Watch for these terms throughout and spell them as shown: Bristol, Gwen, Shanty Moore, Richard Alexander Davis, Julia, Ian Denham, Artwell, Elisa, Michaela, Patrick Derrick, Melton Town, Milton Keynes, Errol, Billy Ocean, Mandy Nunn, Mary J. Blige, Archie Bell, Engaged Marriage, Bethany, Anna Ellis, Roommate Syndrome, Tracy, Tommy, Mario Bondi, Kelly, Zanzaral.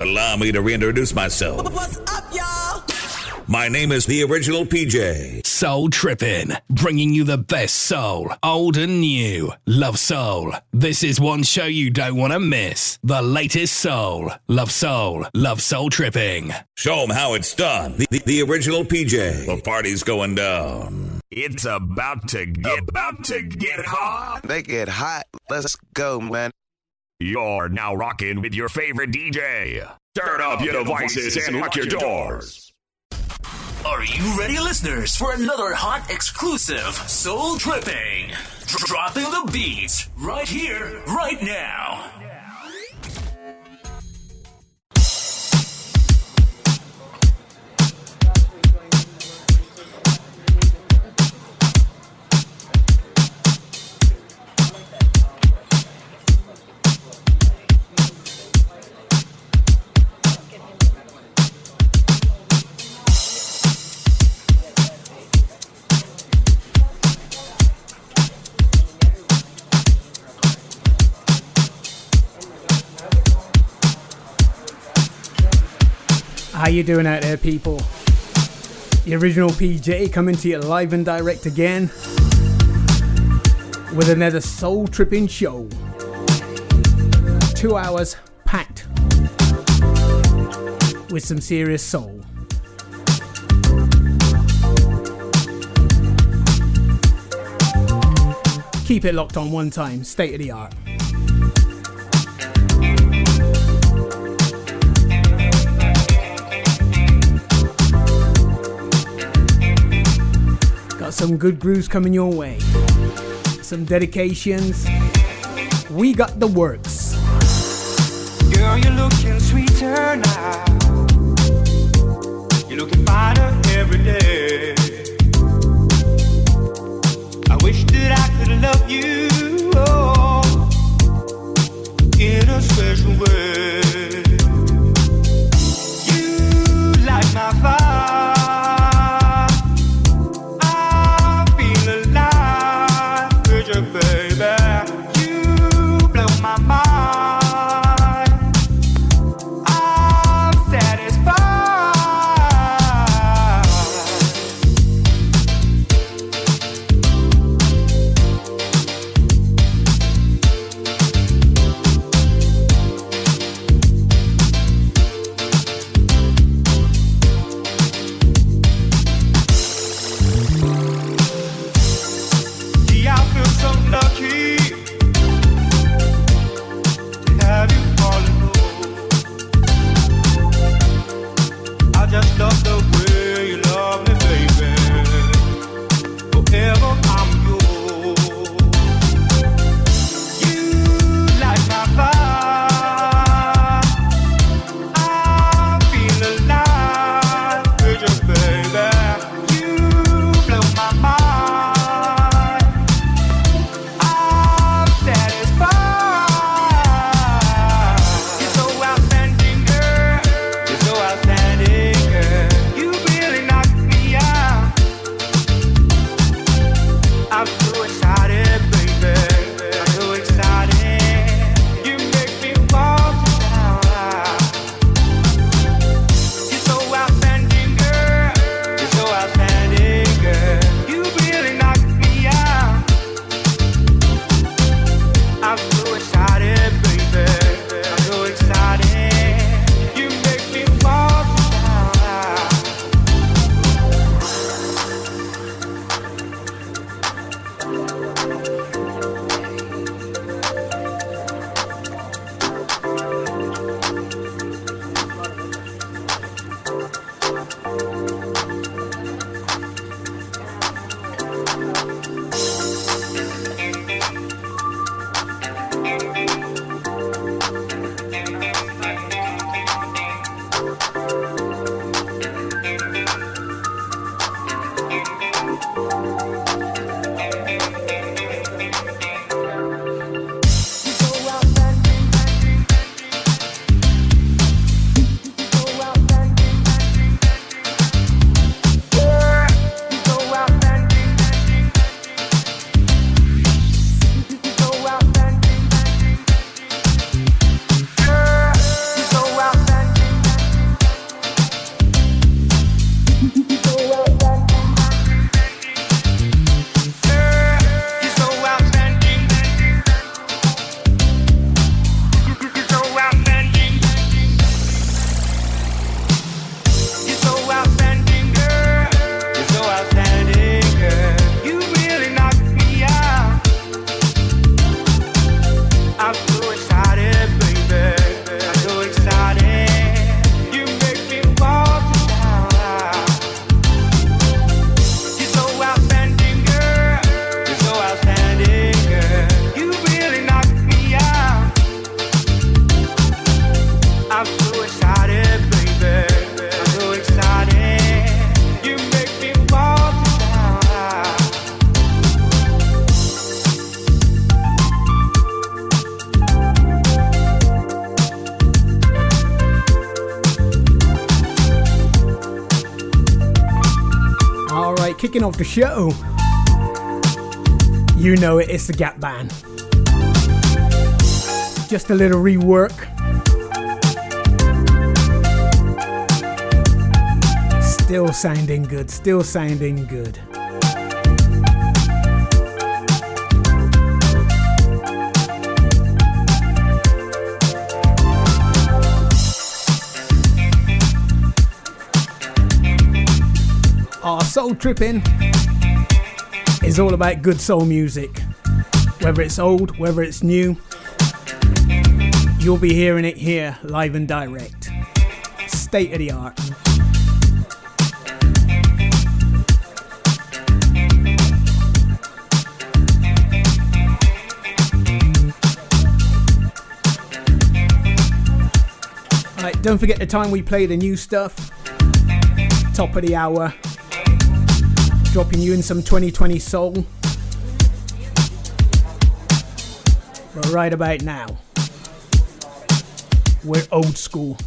Allow me to reintroduce myself. What's up, y'all? My name is the original PJ. Soul Trippin', bringing you the best soul, old and new. Love Soul. This is one show you don't want to miss. The latest soul. Love Soul. Love Soul Tripping. Show them how it's done. The original PJ. The party's going down. It's about to get hot. They get hot. Let's go, man. You're now rocking with your favorite DJ. Turn up your devices and lock your doors. Are you ready, listeners, for another hot exclusive Soul Tripping? Dropping the beats right here, right now. How you doing out there, people? The original PJ coming to you live and direct again with another soul tripping show. 2 hours packed with some serious soul. Keep it locked on one time, state of the art. Some good grooves coming your way. Some dedications. We got the works. Girl, you're looking sweeter now. You're looking finer every day. I wish that I could love you in a special way. You like my vibe. kicking off the show. You know it, it's the Gap Band. Just a little rework. Still sounding good, still sounding good. Our Soul Tripping is all about good soul music. Whether it's old, whether it's new, you'll be hearing it here, live and direct. State of the art. Alright, don't forget the time we play the new stuff. Top of the hour. Dropping you in some 2020 soul. But right about now, we're old school.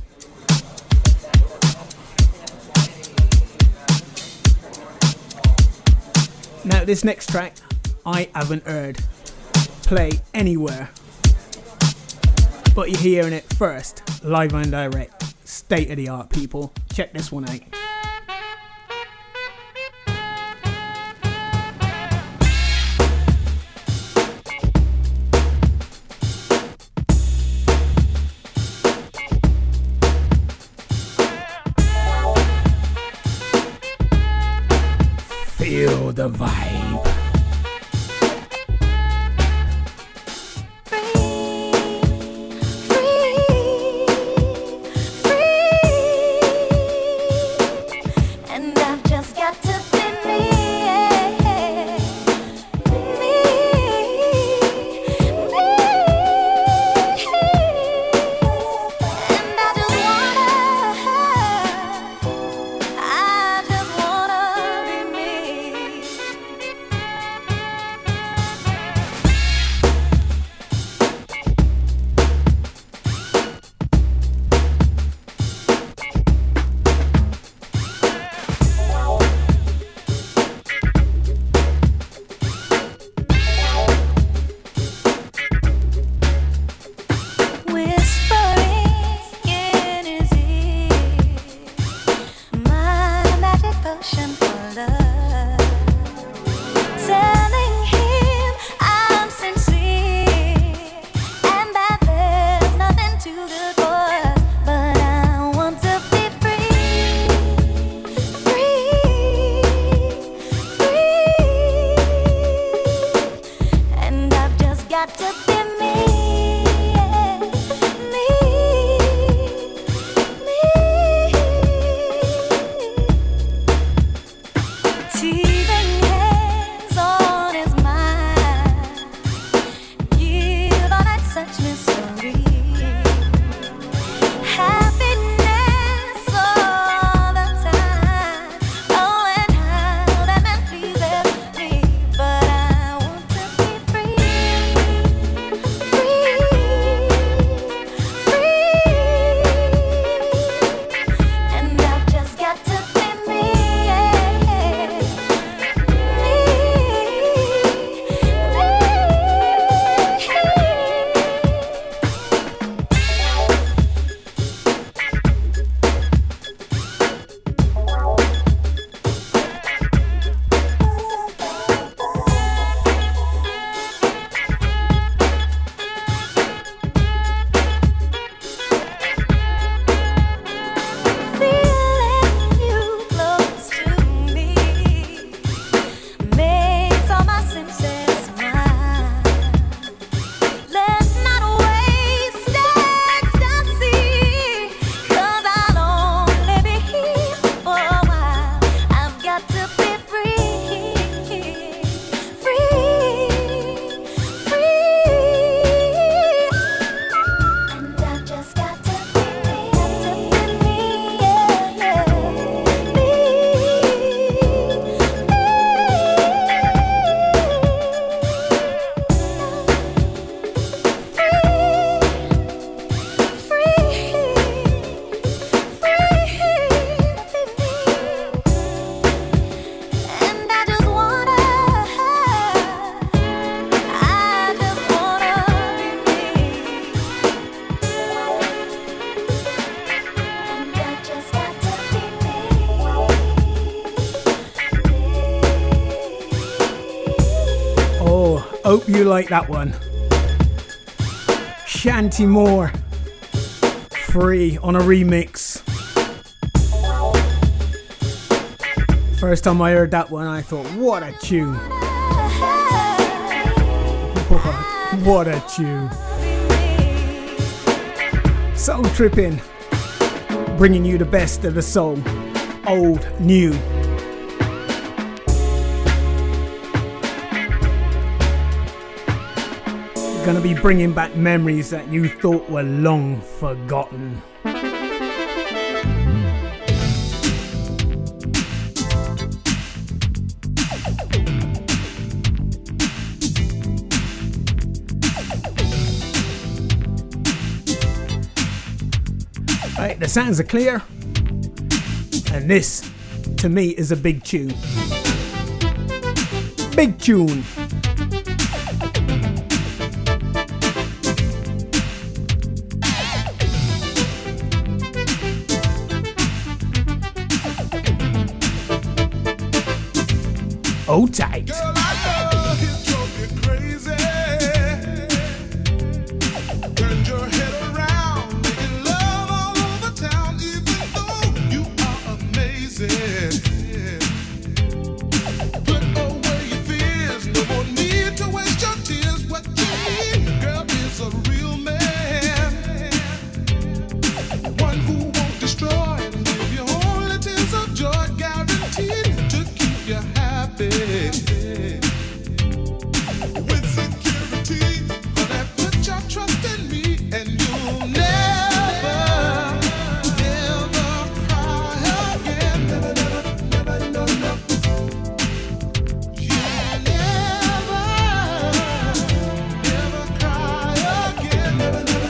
Now this next track, I haven't heard play anywhere. But you're hearing it first, live and direct. State of the art, people. Check this one out. The vibe. Free, free, free. you like that one. Shanty Moore, Free on a remix. First time I heard that one, I thought, what a tune. What a tune. Soul Tripping, bringing you the best of the soul, old, new. Gonna be bringing back memories that you thought were long forgotten. Right, the sounds are clear, and this to me is a big tune. Big tune. Hold tight. Girl, I know he's drove you crazy. Turned your head around, making love all over town, even though you are amazing. Put away your fears, no more need to waste your tears. What you need, girl, is a real man, one who won't destroy and give you only tears of joy, guaranteed to keep you happy. With security, but I put your trust in me, and you'll never, never cry again. Never, never, never, no, no. You'll never, never cry again. Never, never, never,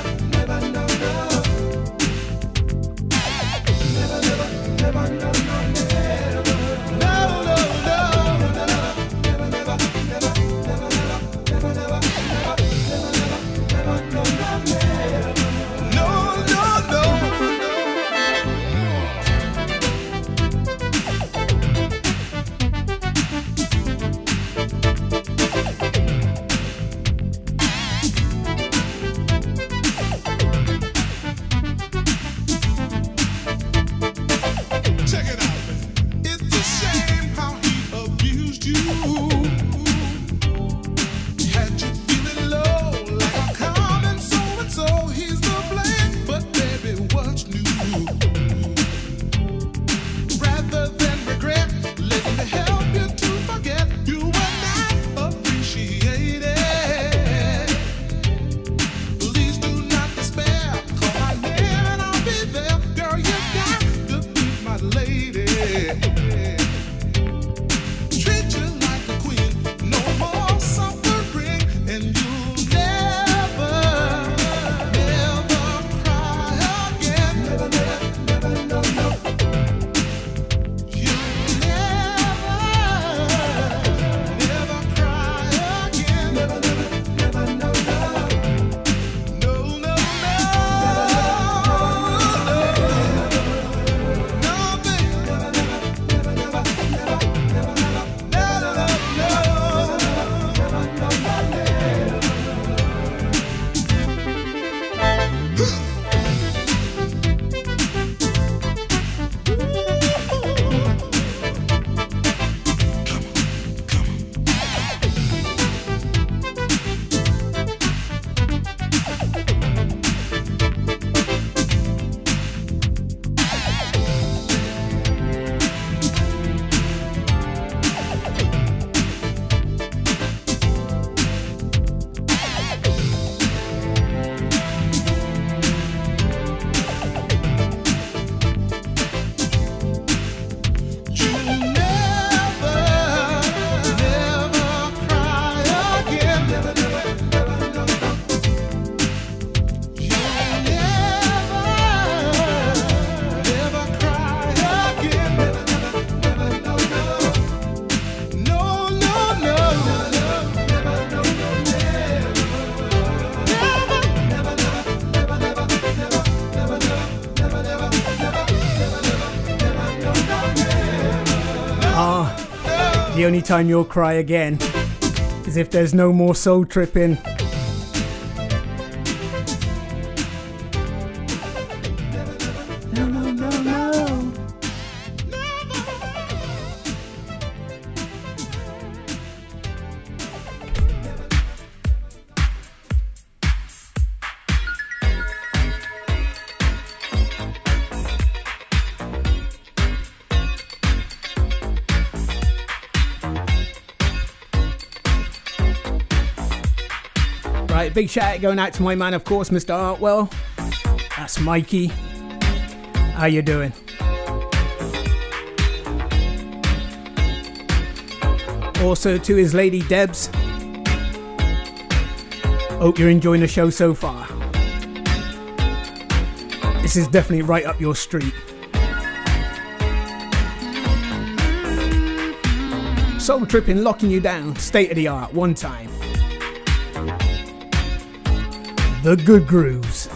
no, no. Never, never, never, no, no, never. Only time you'll cry again as if there's no more soul tripping. Big shout out going out to my man, of course, Mr. Artwell. That's Mikey. How you doing? Also to his lady Debs. Hope you're enjoying the show so far. This is definitely right up your street. Soul tripping, locking you down, state of the art, one time. The good grooves.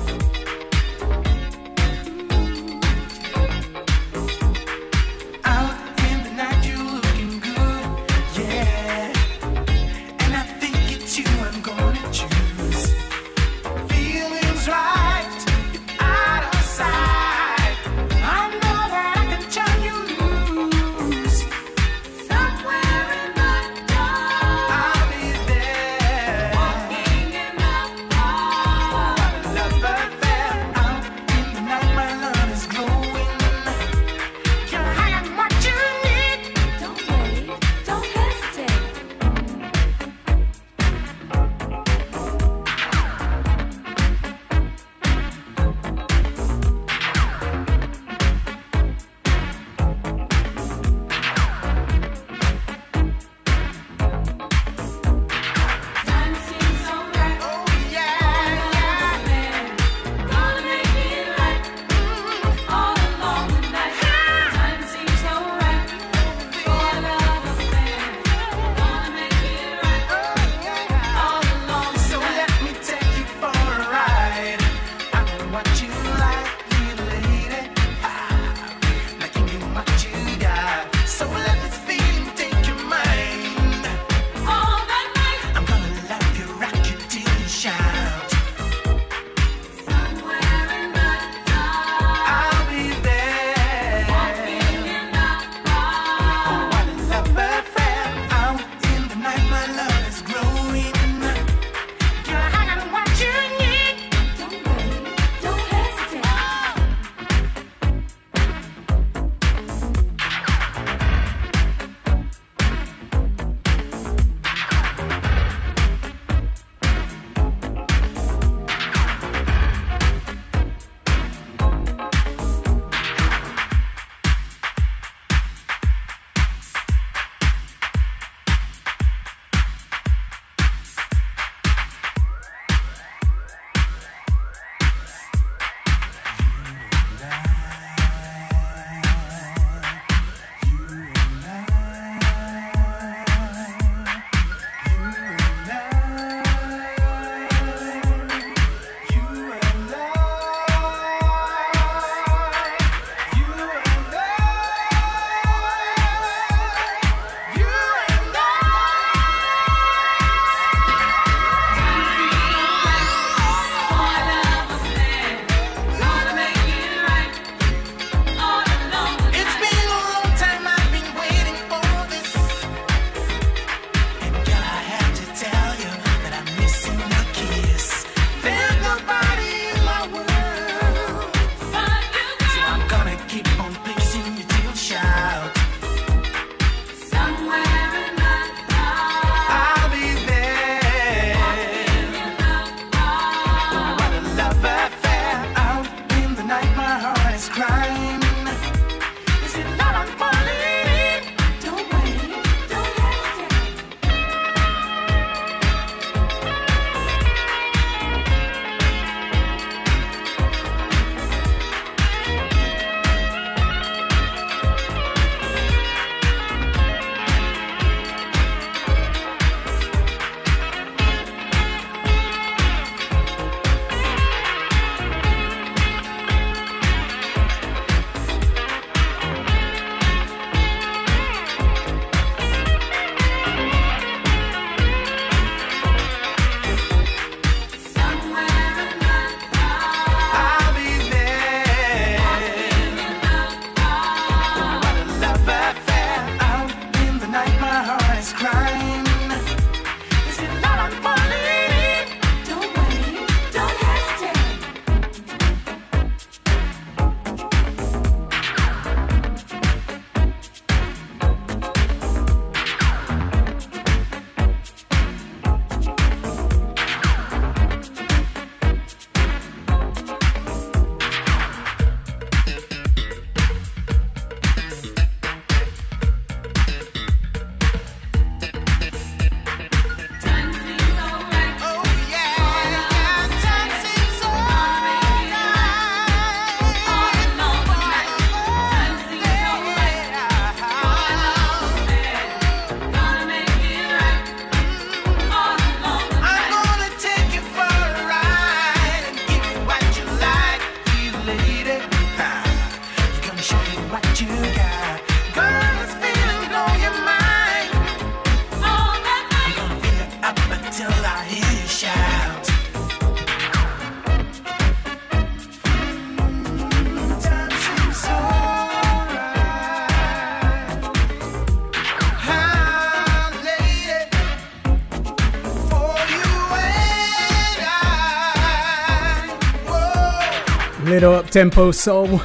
Little up-tempo soul,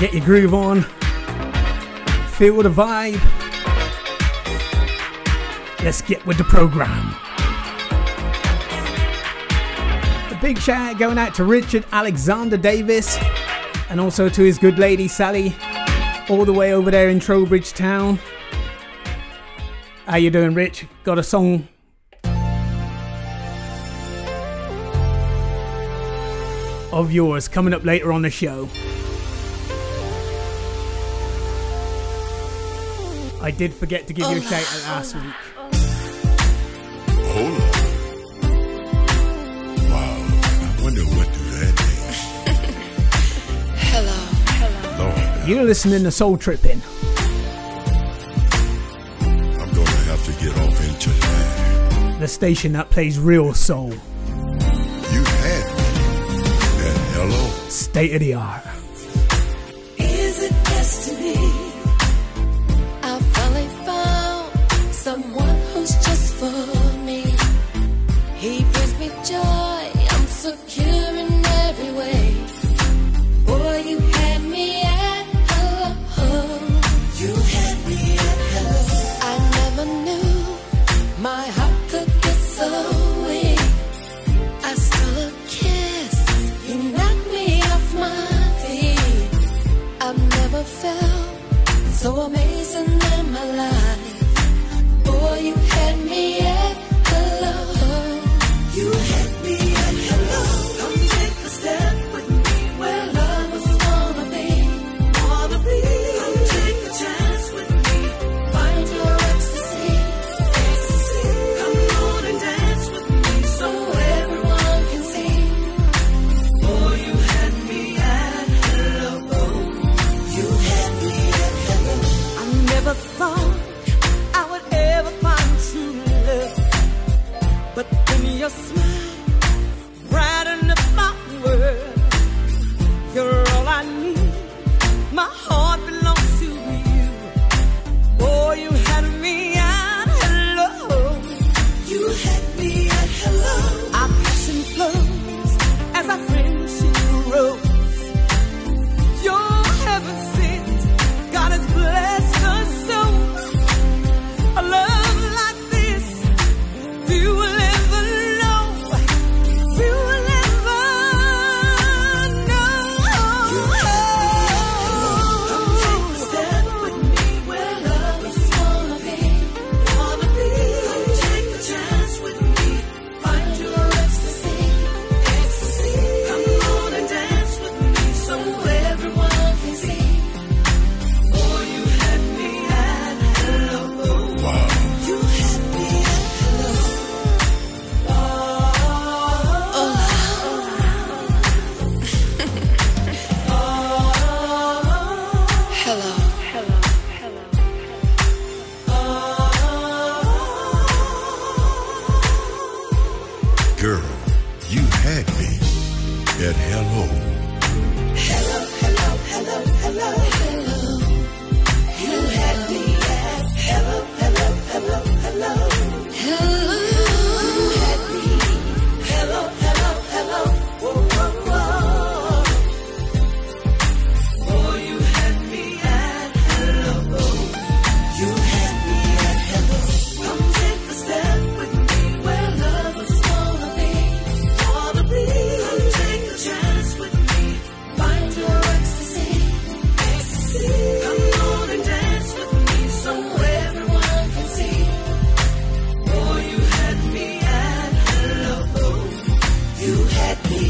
get your groove on, feel the vibe, let's get with the program. A big shout out going out to Richard Alexander Davis and also to his good lady Sally, all the way over there in Trowbridge town. How you doing, Rich? Got a song? Of yours coming up later on the show. I did forget to give you a shout out last week. Wow, I wonder what do that mean. Hello. Lord, you're listening to Soul Tripping. I'm gonna have to get off into that. The station that plays real soul. State of the art. Is it destiny? I finally found someone who's just for me. He brings me joy. I'm secure in every way. Boy, you had me at hello. You had me at hello. I never knew my heart could get so. Felt so amazing in my life. Boy, you had me at hello. You had me at hello. Come take a step with me where love was gonna be. Come take a chance with me. Find your ecstasy. Come on and dance with me so everyone can see. Boy, you had me at hello. I never thought I would ever find true love, but when your smile brightened up my world, you're all I need. My heart belongs to you. Boy, you had me at hello. You had me at hello. Our passion flows as our friendship grows. Your heaven sent. God has blessed us so. A love like this, you will never know. You will never know. You take a step with me where love is gonna be. Come take a chance with me. Find your ecstasy. Come on and dance with me so everyone can see. You had me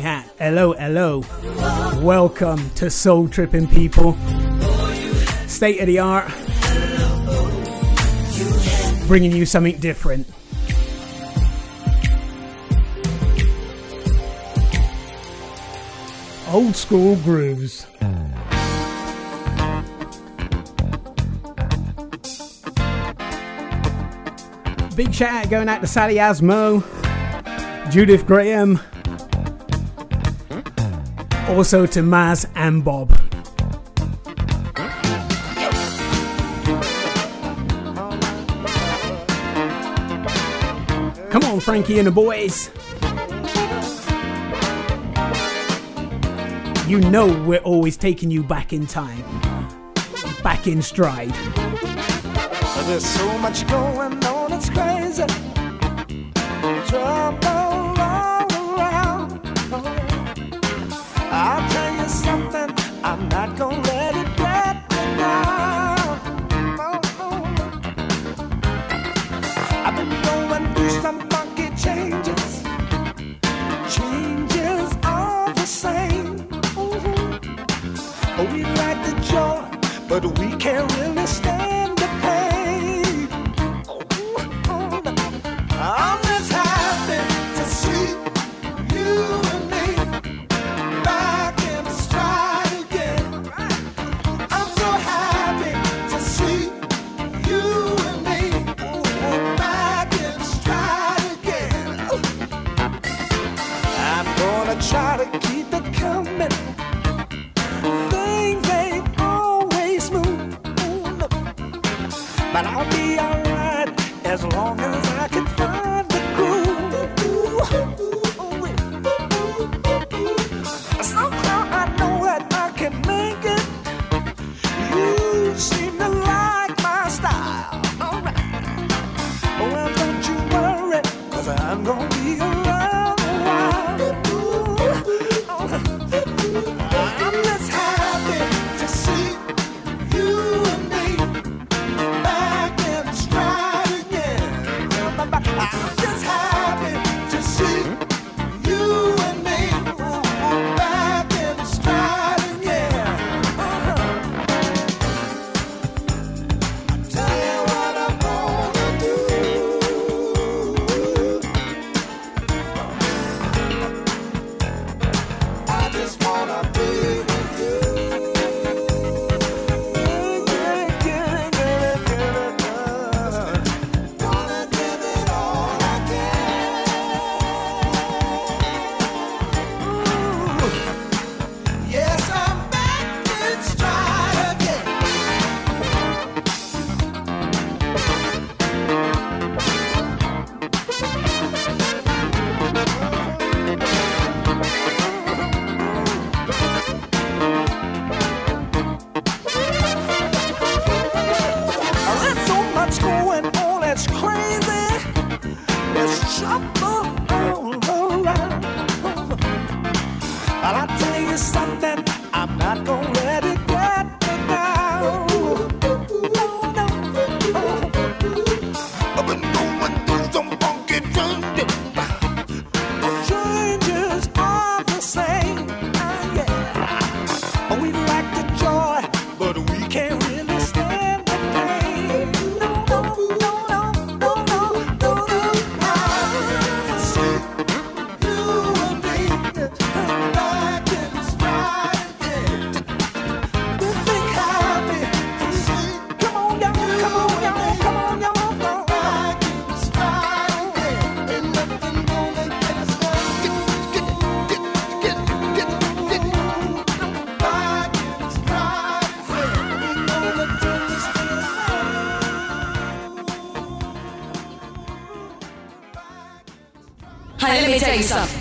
at hello. Welcome to Soul Tripping, people. State of the art. Bringing you something different. Old school grooves. Big shout out going out to Sally Asmo, Judith Graham, also to Maz and Bob. Come on, Frankie and the boys. You know we're always taking you back in time, back in stride. There's so much going on. It's crazy. Trouble all around. I'll tell you something, I'm not gonna let it get me down. I've been going through some funky changes. Changes all the same. We like the joy, but we can't really stand.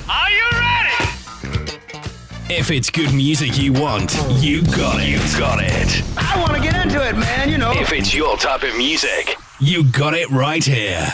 Are you ready? If it's good music you want, you got it. You've got it. I want to get into it, man, you know. If it's your type of music, you got it right here.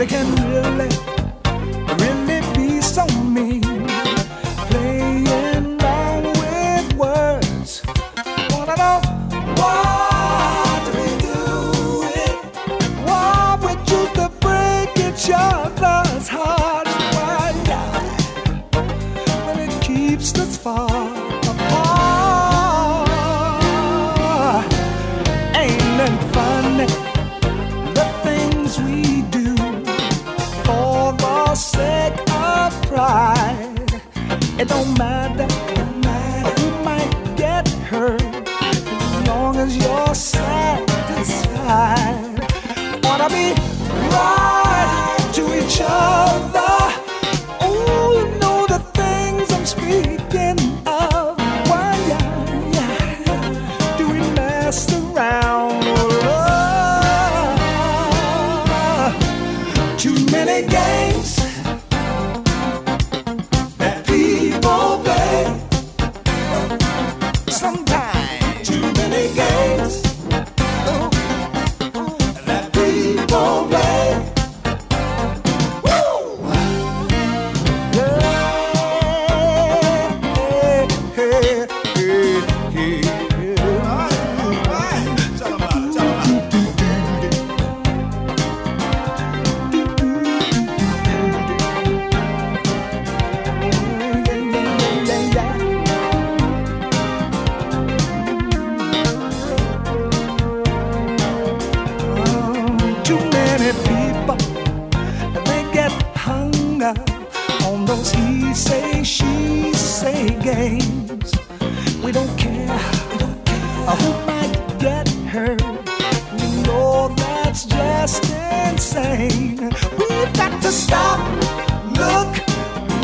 They can really, really be so mean, playing around with words. Wanna know what we doing? Why we choose to break each other's hearts? Why not? When it keeps us far apart. Ain't it funny? It don't matter who might get hurt, as long as you're satisfied. Wanna be right to each other. Oh, you know the things I'm speaking of. Why do we mess around? Oh, too many games games. We don't care who might get hurt. We know that's just insane. We've got to stop, look,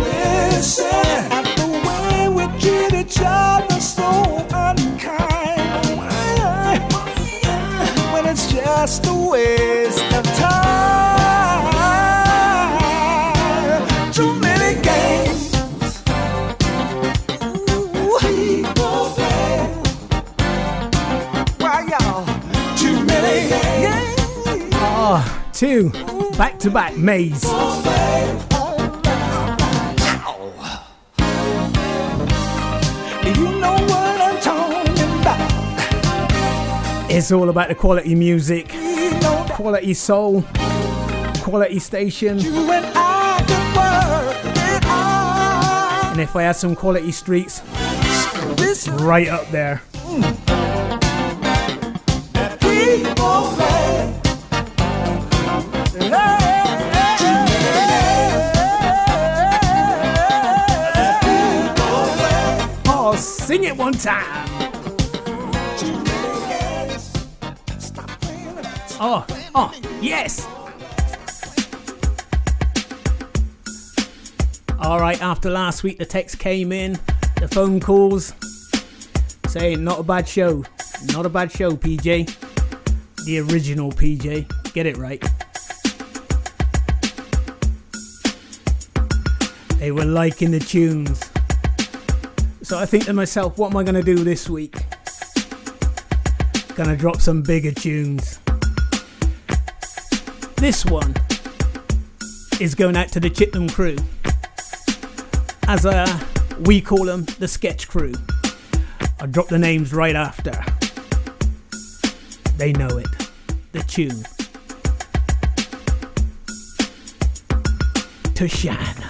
listen at the way we treat each other so unkind. When it's just a waste of time. Too many games. Oh, two back-to-back Mays. It's all about the quality music, quality soul, quality station. And if I had some quality streets, right up there. Sing it one time. Oh, yes. All right, after last week, the text came in, the phone calls, saying not a bad show, PJ. The original PJ, get it right. They were liking the tunes. So I think to myself, what am I going to do this week? Going to drop some bigger tunes. This one is going out to the Chitlam crew. As we call them, the sketch crew. I'll drop the names right after. They know it. The tune. Tushan.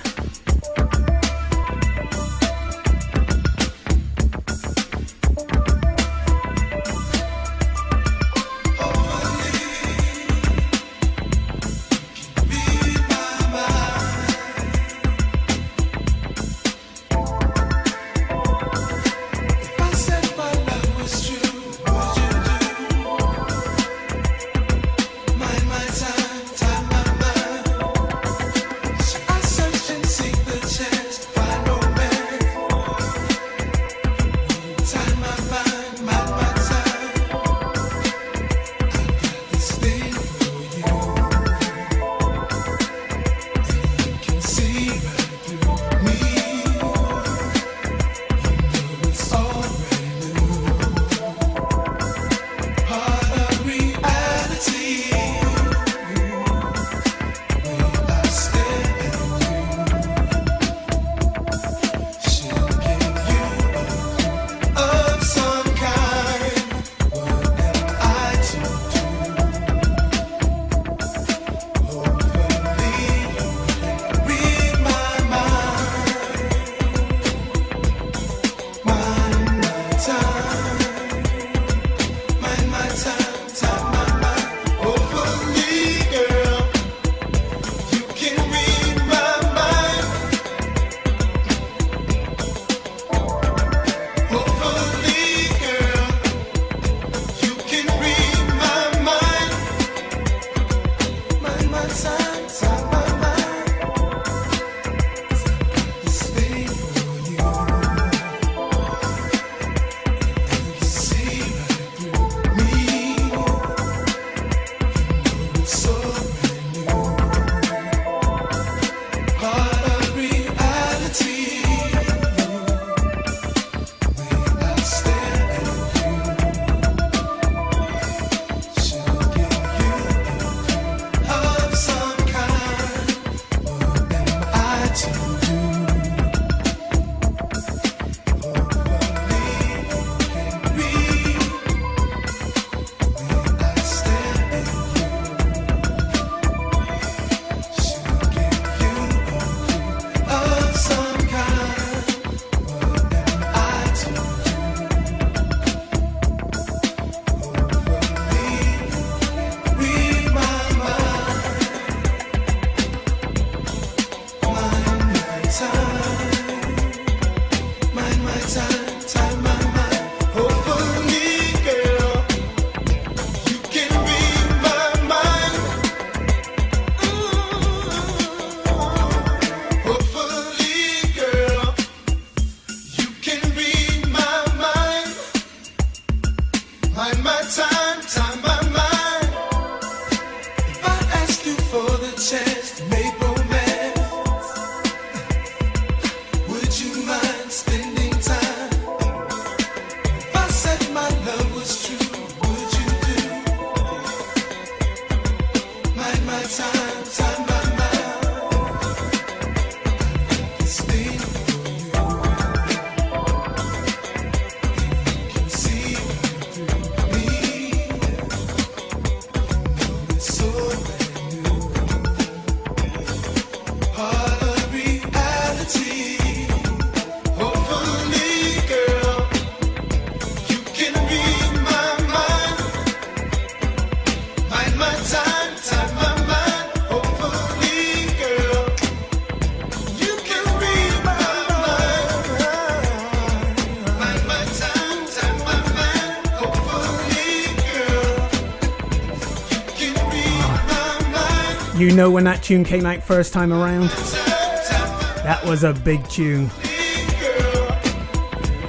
You know, when that tune came out first time around, that was a big tune.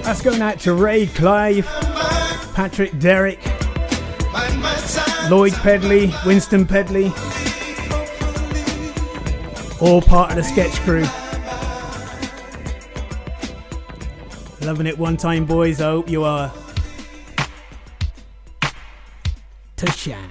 That's going out to Ray Clive, Patrick Derrick, Lloyd Pedley, Winston Pedley, all part of the sketch crew. Loving it one time, boys. I hope you are. Tushan.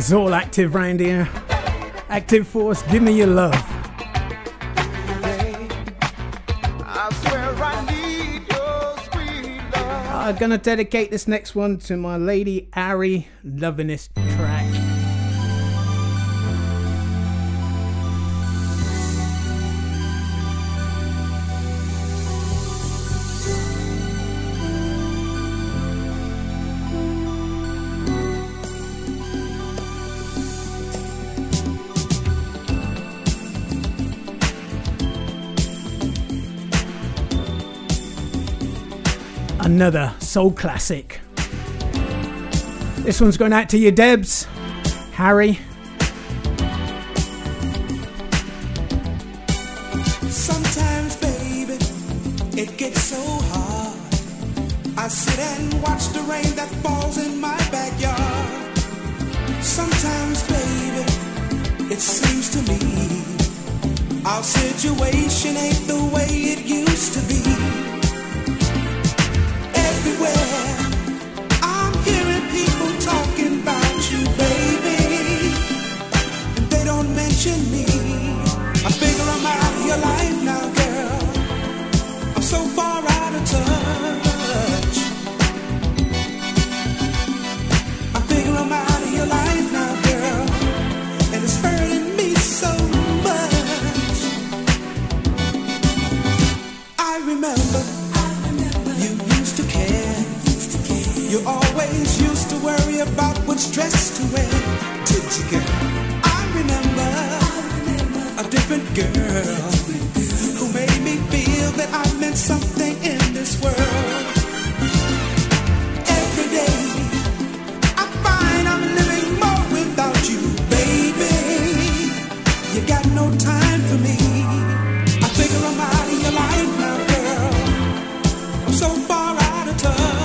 It's all active round here. Active force, give me your love. I'm gonna dedicate this next one to my lady Ari Loviness track. Another soul classic. This one's going out to you, Debs, Harry. Sometimes, baby, it gets so hard. I sit and watch the rain that falls in my backyard. Sometimes, baby, it seems to me our situation ain't the way it used to be. Everywhere, I'm hearing people talking about you, baby, and they don't mention me. I figure I'm out of your life now, girl. I'm so far out of touch. I figure I'm out of your life now, girl, and it's hurting me so much. I remember you. You always used to worry about which dress to wear. Did you, girl? I remember a different girl who made me feel that I meant something in this world. Every day I find I'm living more without you, baby. You got no time for me. I figure I'm out of your life now, girl. I'm so far out of touch.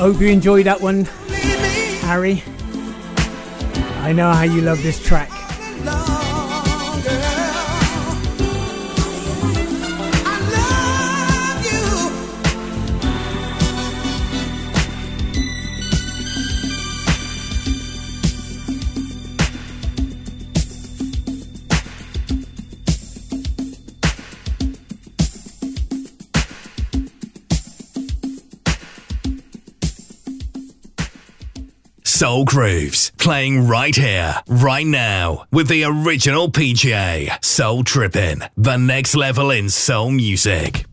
hope you enjoyed that one, Harry. I know how you love this track. Soul Grooves, playing right here, right now, with the original PJ, Soul Trippin', the next level in soul music.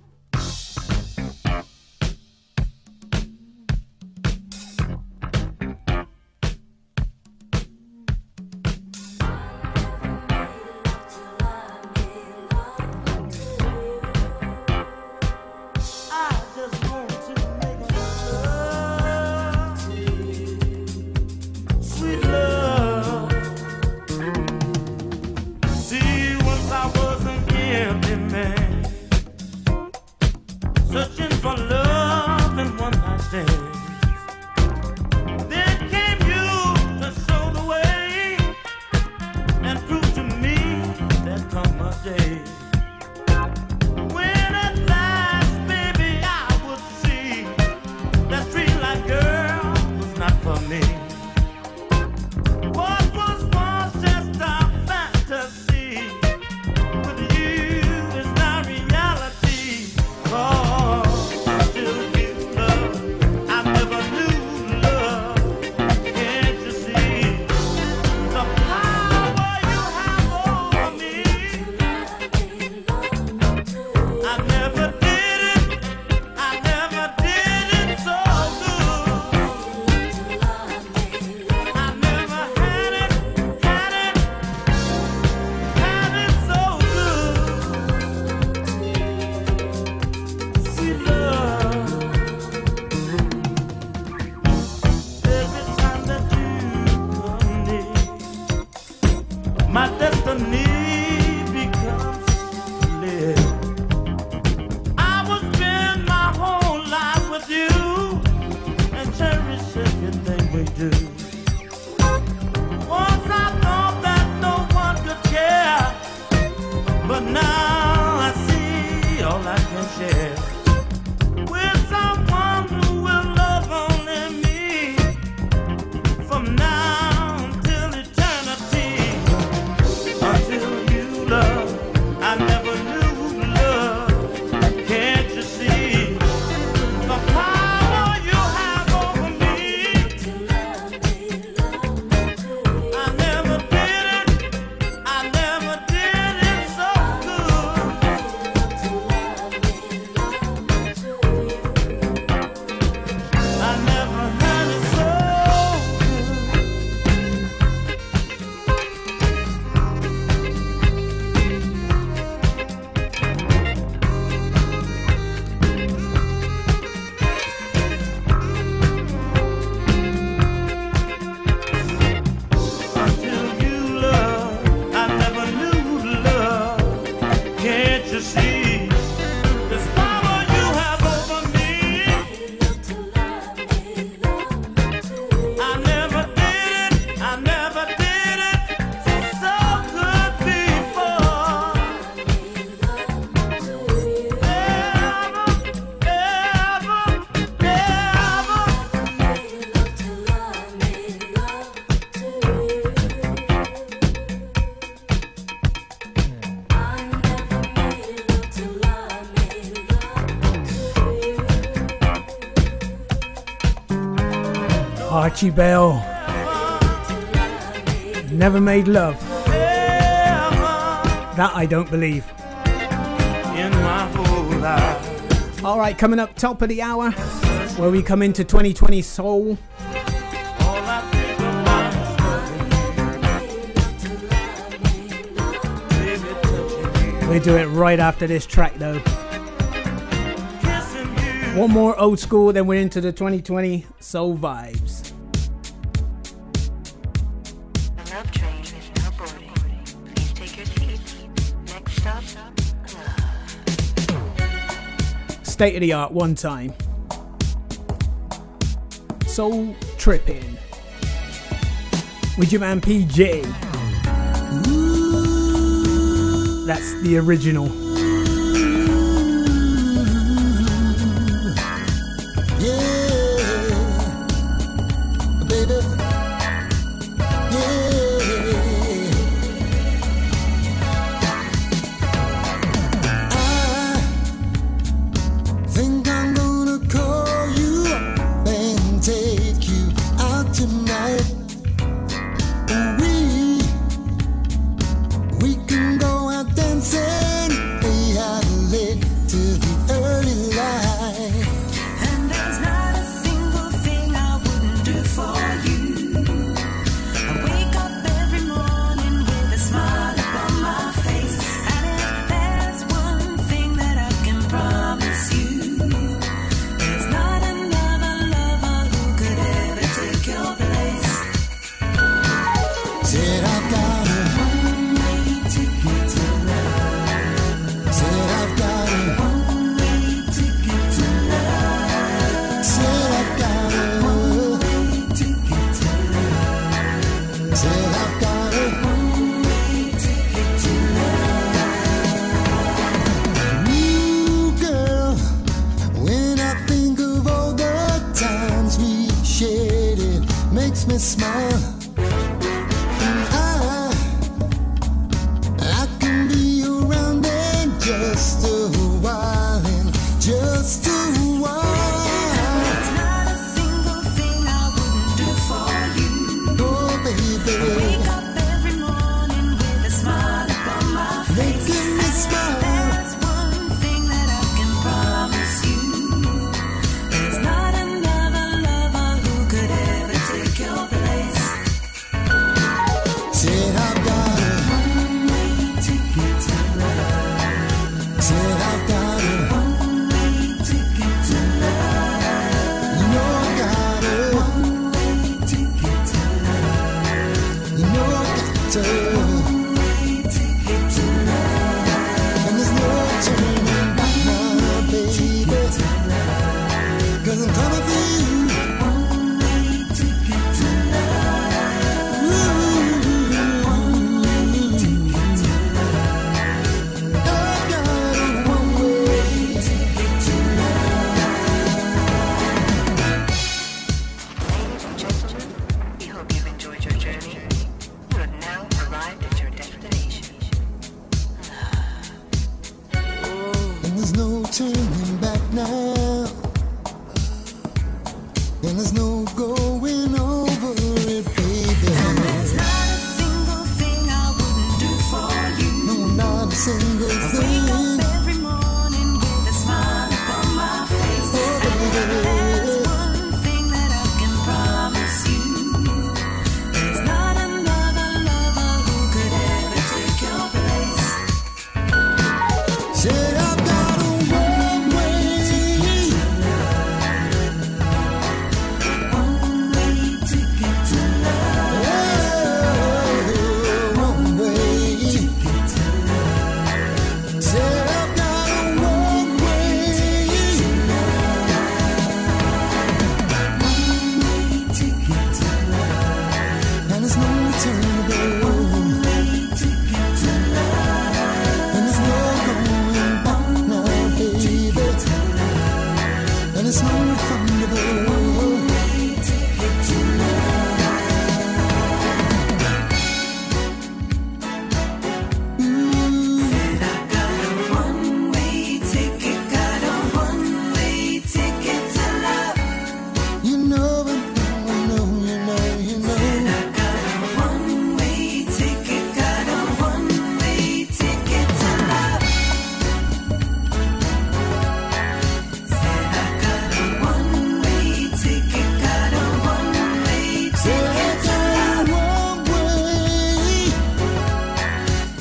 Archie Bell, never made love. That I don't believe. In my whole life. All right, coming up top of the hour, where we come into 2020 soul. We'll do it right after this track, though. One more old school, then we're into the 2020 soul vibes. State of the art one time. Soul Tripping with your man PJ. That's the original.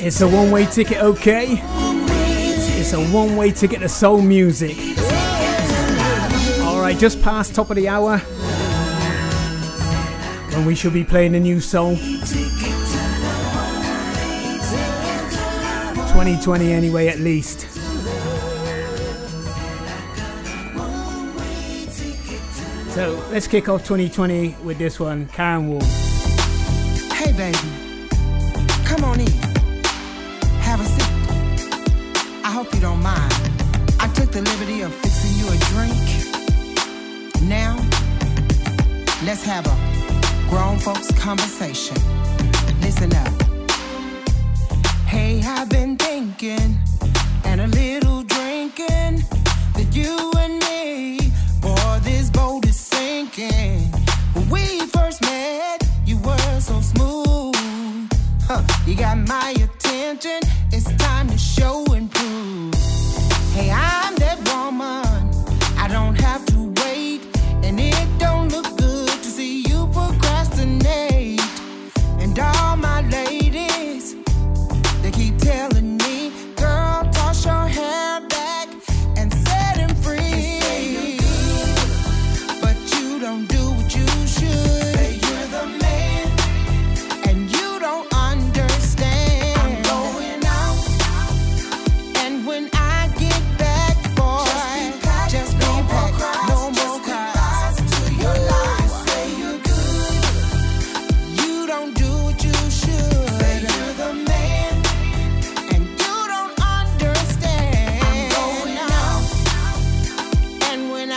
It's a one-way ticket, okay? It's a one-way ticket to soul music. Alright, just past top of the hour, and we shall be playing a new soul. 2020 anyway, at least. So let's kick off 2020 with this one, Karen Wolf. Hey baby, come on in, have a seat. I hope you don't mind. I took the liberty of fixing you a drink. Now, let's have a grown folks conversation. Listen up. Hey, I've been thinking and a little drinking that you and me, boy, this boat is sinking. When we first met, you were so smooth. Huh, you got my attention. It's time to show and prove. Hey, I'm that woman. I don't have to wait, and it don't look good to see you procrastinate. And all my ladies, they keep telling me, girl, toss your hair back and set him free. They say you're good, but you don't do what you should. Say you're the man, and you don't understand. I'm going out, and when I get back, boy, just be back. No more cries to your life. Say you're good, you don't do what you should. Say you're the man, and you don't understand. I'm going out, and when I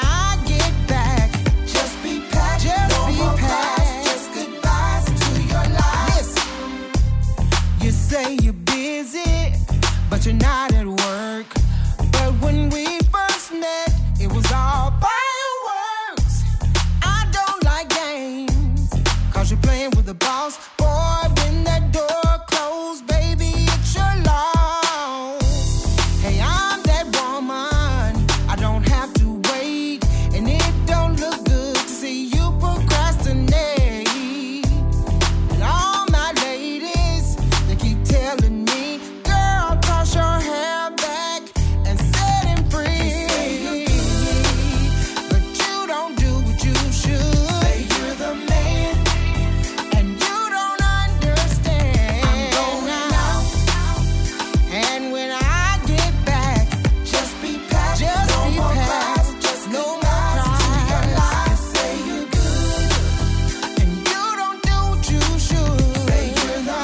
get back, just be patched. Just be patched. Just goodbyes to your life. You say you're busy, but you're not at work. But when we first met, it was all fireworks. I don't like games, cause you're playing with the boss. Boy, when that door closed, baby, it's your loss. Hey, I'm that woman. I don't have to wait, and it don't look good to see you procrastinate. And all my ladies, they keep telling me, girl, toss your hair back and set him free. But you don't do what you should. Say you're the man, and you don't understand. I'm going out, and when I get back, just be patched. Just no be more patched. Cries, just no more cries. Say you're good, and you don't do what you should. Say you're the man,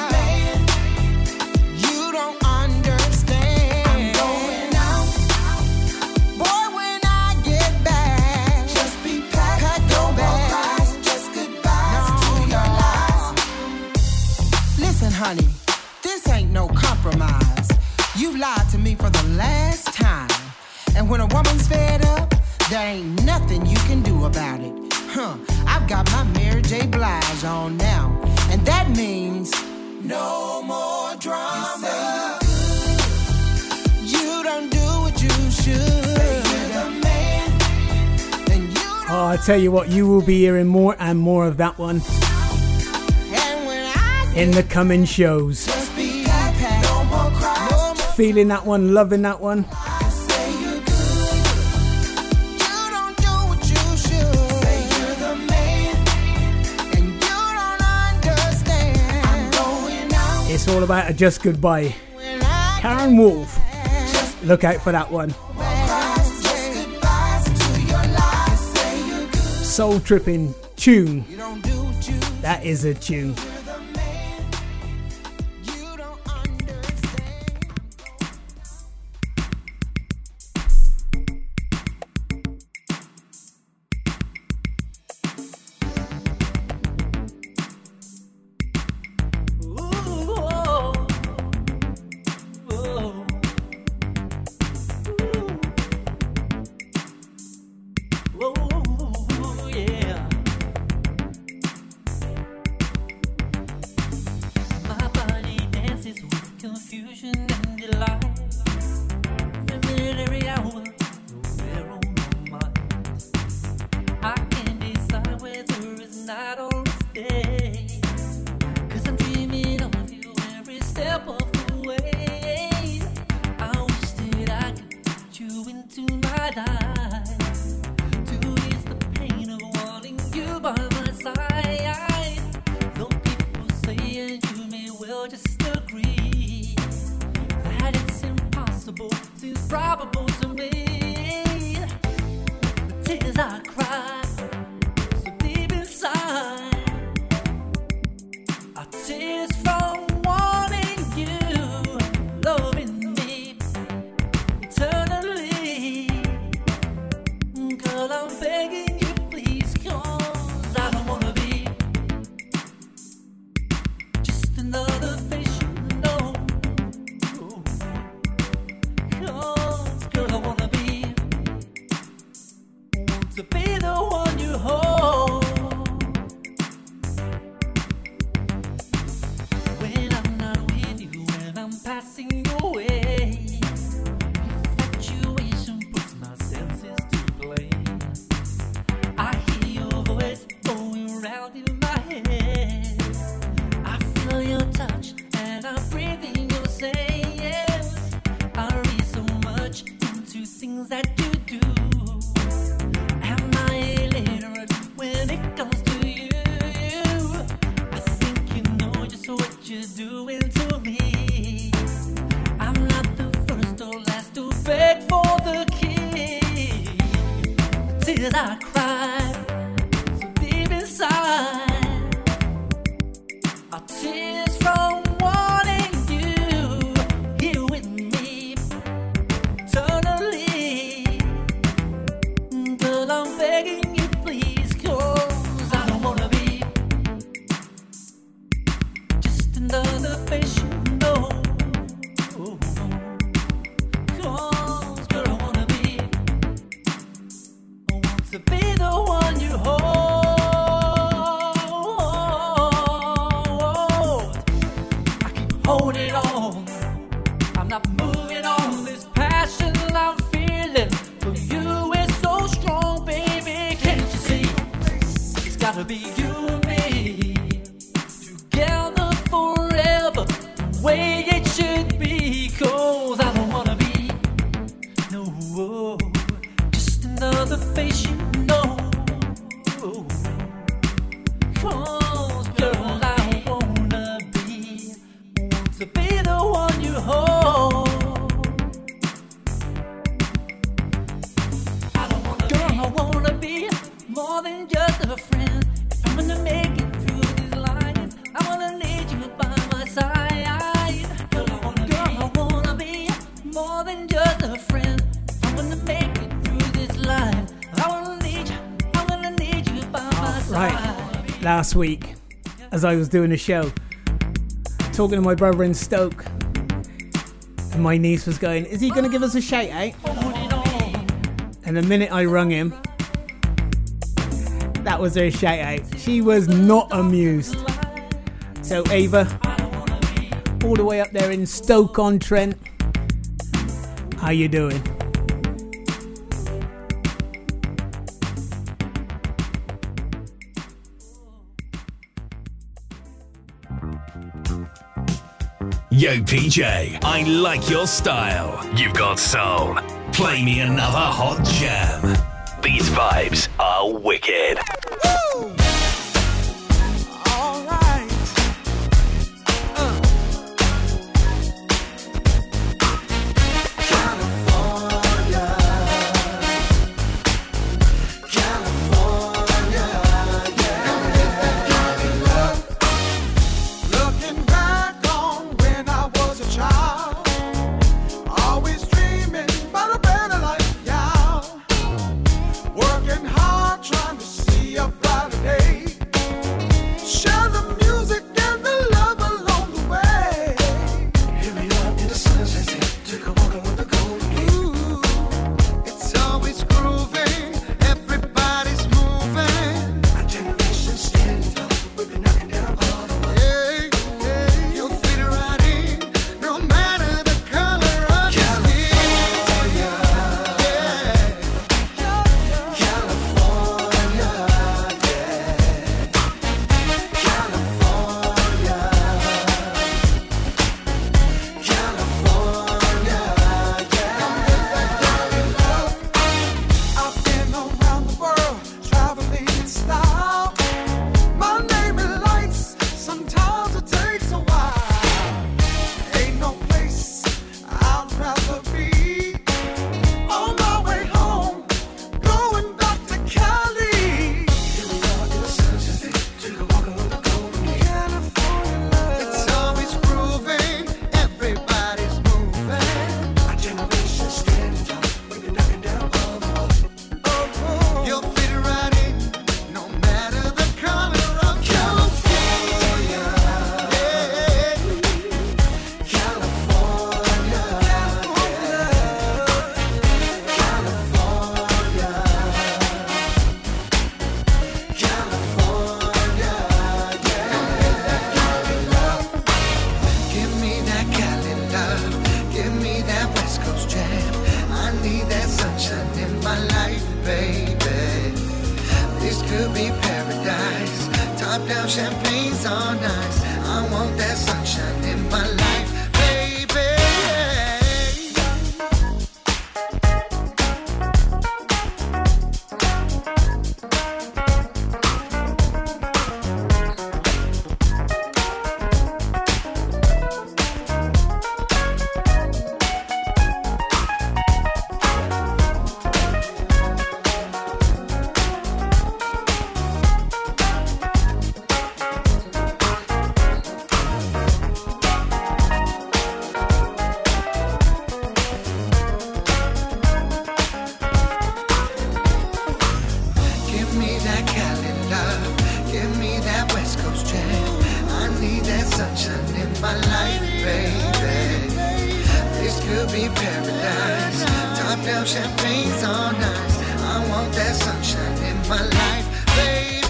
you don't understand. I'm going out, boy, when I get back, just be patched. No more cries, just goodbyes to your life. Listen, honey, this ain't no compromise. You lied to me for the last time. And when a woman's fed up, there ain't nothing you can do about it. Huh, I've got my Mary J. Blige on now. And that means no more drama. You don't do what you should. Say you're the man, and you don't. Oh, I tell you what, you will be hearing more and more of that one And when I in the coming shows. just be patched. No more cries. No more. Feeling that one, loving that one. Say you're good, you don't do what you should. Say you're the man, and you don't understand. I'm going out, It's all about a just goodbye. when I Karen Wolf. Look out for that one. cries, just goodbyes to your life. Say you're good, Soul tripping tune. you don't do what you should. That is a tune. You're the man, you don't understand. My body dances with confusion and delight. Familiar hour, nowhere on my mind. I can't decide whether it's night or it's day. Cause I'm dreaming of you every step of the way. I wish that I could put you into my life, to ease the pain of wanting you by my side. Though people say, and you may well just agree, that it's impossible, it's improbable to me. The tears I cry till I cry, so deep inside, our tears from wanting you here with me eternally. Girl, I'm begging you, please, 'cause I don't wanna be just another face you know. To be the one you hold, I keep holding on, I'm not moving on. This passion I'm feeling for you is so strong, baby, can't you see? It's gotta be you and me, together forever, the way it should be. 'Cause I don't wanna be, no, just another face you. Last week, as I was doing a show, talking to my brother in Stoke, and my niece was going, is he going to give us a shout out? And the minute I rung him, that was her shout out. She was not amused. So Ava, all the way up there in Stoke on Trent, how you doing? Yo PJ, I like your style. You've got soul. Play me another hot jam. These vibes are wicked. Woo! Yep. could be paradise. Top down champagnes on ice. I want that sunshine in my life, baby.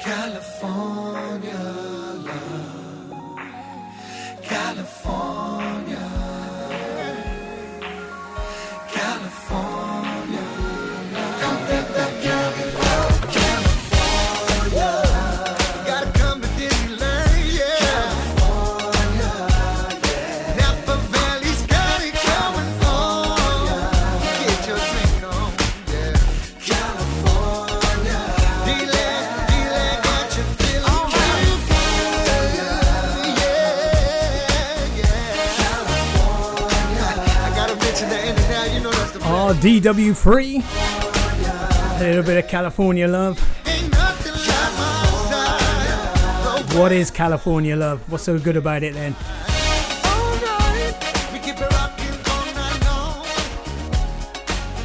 California, California, love. California, California. DW3, a little bit of California love. What is California love? What's so good about it then?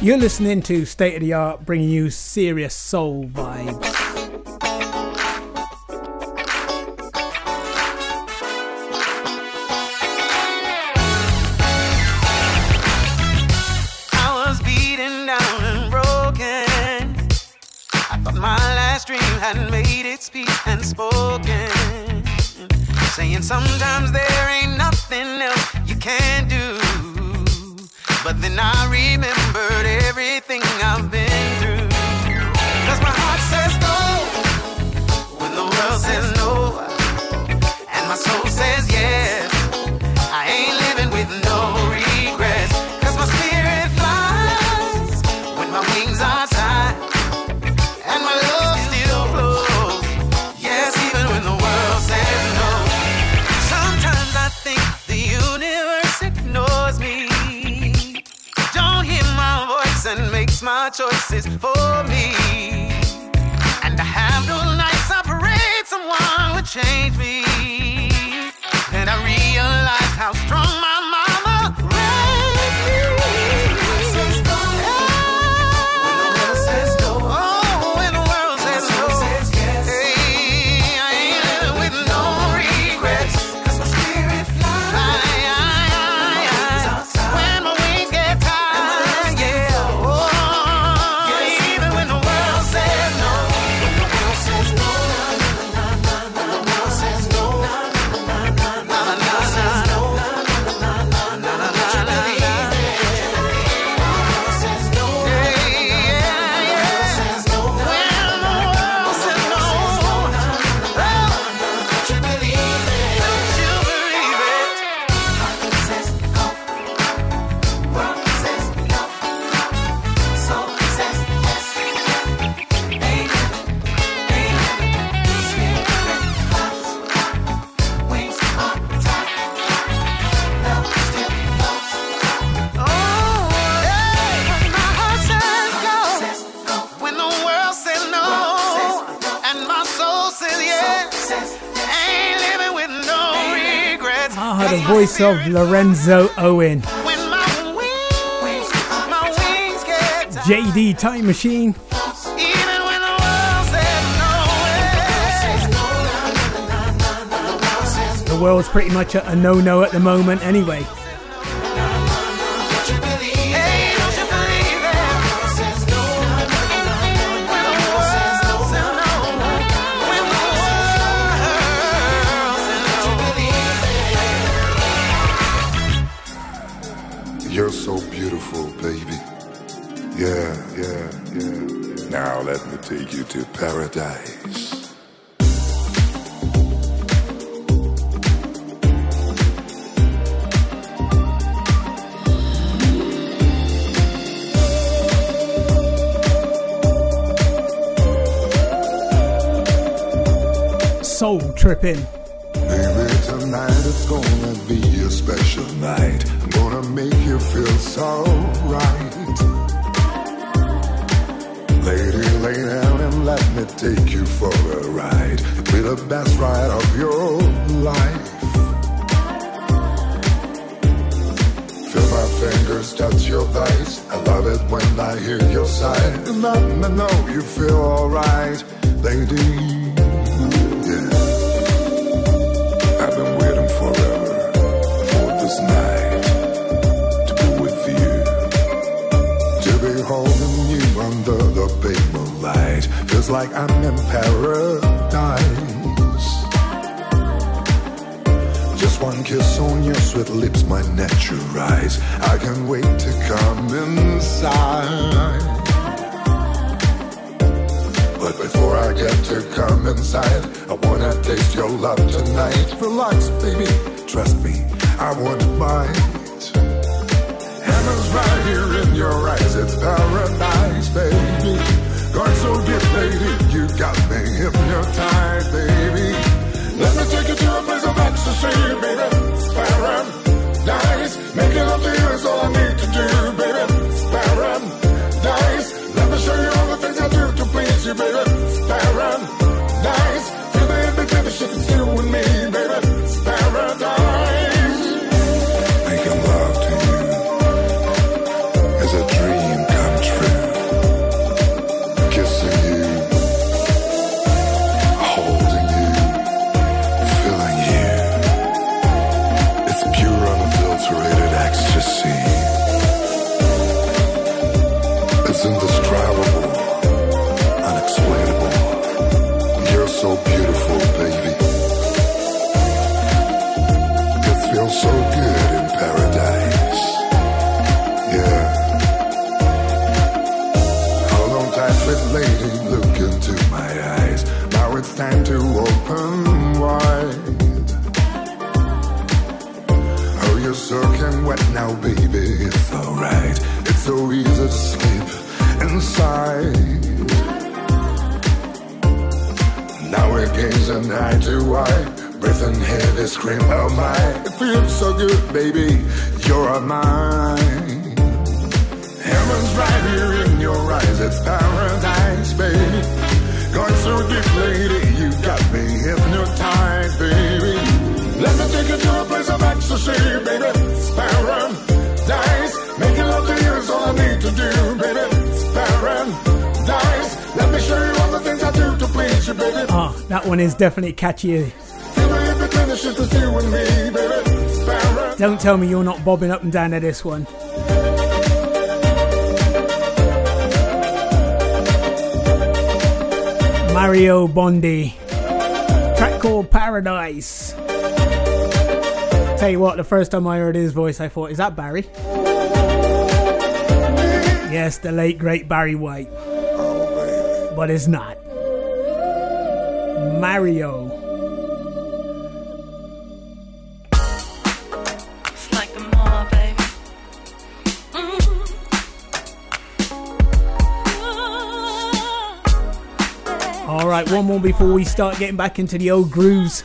You're listening to State of the Art, bringing you serious soul vibes. Saying sometimes there ain't nothing else you can do, but then I remembered everything I've been through. 'Cause my heart says no when the world says no, and my soul says yes. I ain't living with no regrets. 'Cause my spirit flies when my wings are tied. My choices for me, and I have no nights I prayed someone would change me, and I realized how strong my mama raised me. When the world says no, oh, when the world says no, hey, I ain't living with no regrets. 'Cause my spirit flies when my wings get tired. The voice of Lorenzo Owen. When my wings get tired. JD Time Machine. The world's pretty much a no-no at the moment anyway. You're so beautiful, baby. Yeah. Now let me take you to paradise. Soul tripping. Baby, tonight it's gonna be a special night. I'm gonna make you feel so right. Lady, lay down and let me take you for a ride. It'll be the best ride of your life. Feel my fingers touch your thighs. I love it when I hear your sigh. And let me know you feel alright, lady. like I'm in paradise. Just one kiss on your sweet lips, my natural eyes. I can't wait to come inside. But before I get to come inside, I wanna taste your love tonight. Relax, baby, trust me, I won't bite. Heaven's right here in your eyes, it's paradise, baby. Going so deep, lady, you got me hypnotized, baby. Let me take you to a place of ecstasy, baby. It's paradise. Making love to you is all I need to do, baby. It's paradise. Let me show you all the things I do to please you, baby. It's paradise. Feel the invitation, it's you and me, baby. It's paradise. Lady, look into my eyes. Now it's time to open wide. Oh, you're soaking wet now, baby. It's alright. It's so easy to sleep inside. Now we're gazing eye to eye, breathing heavy, scream, oh my. It feels so good, baby. You're mine. Heaven's right here in your eyes, it's paradise, baby. Going so deep, lady, you got me hypnotized, baby. Let me take you to a place of ecstasy, baby. It's paradise. Making love to you is all I need to do, baby. It's paradise. Let me show you all the things I do to please you, baby. Ah, oh, that one is definitely catchy. Don't tell me you're not bobbing up and down to this one. Mario Bondi, track called Paradise. Tell you what, the first time I heard his voice I thought, is that Barry? Yes, the late great Barry White. Oh, but it's not. Mario. Alright, one more before we start getting back into the old grooves.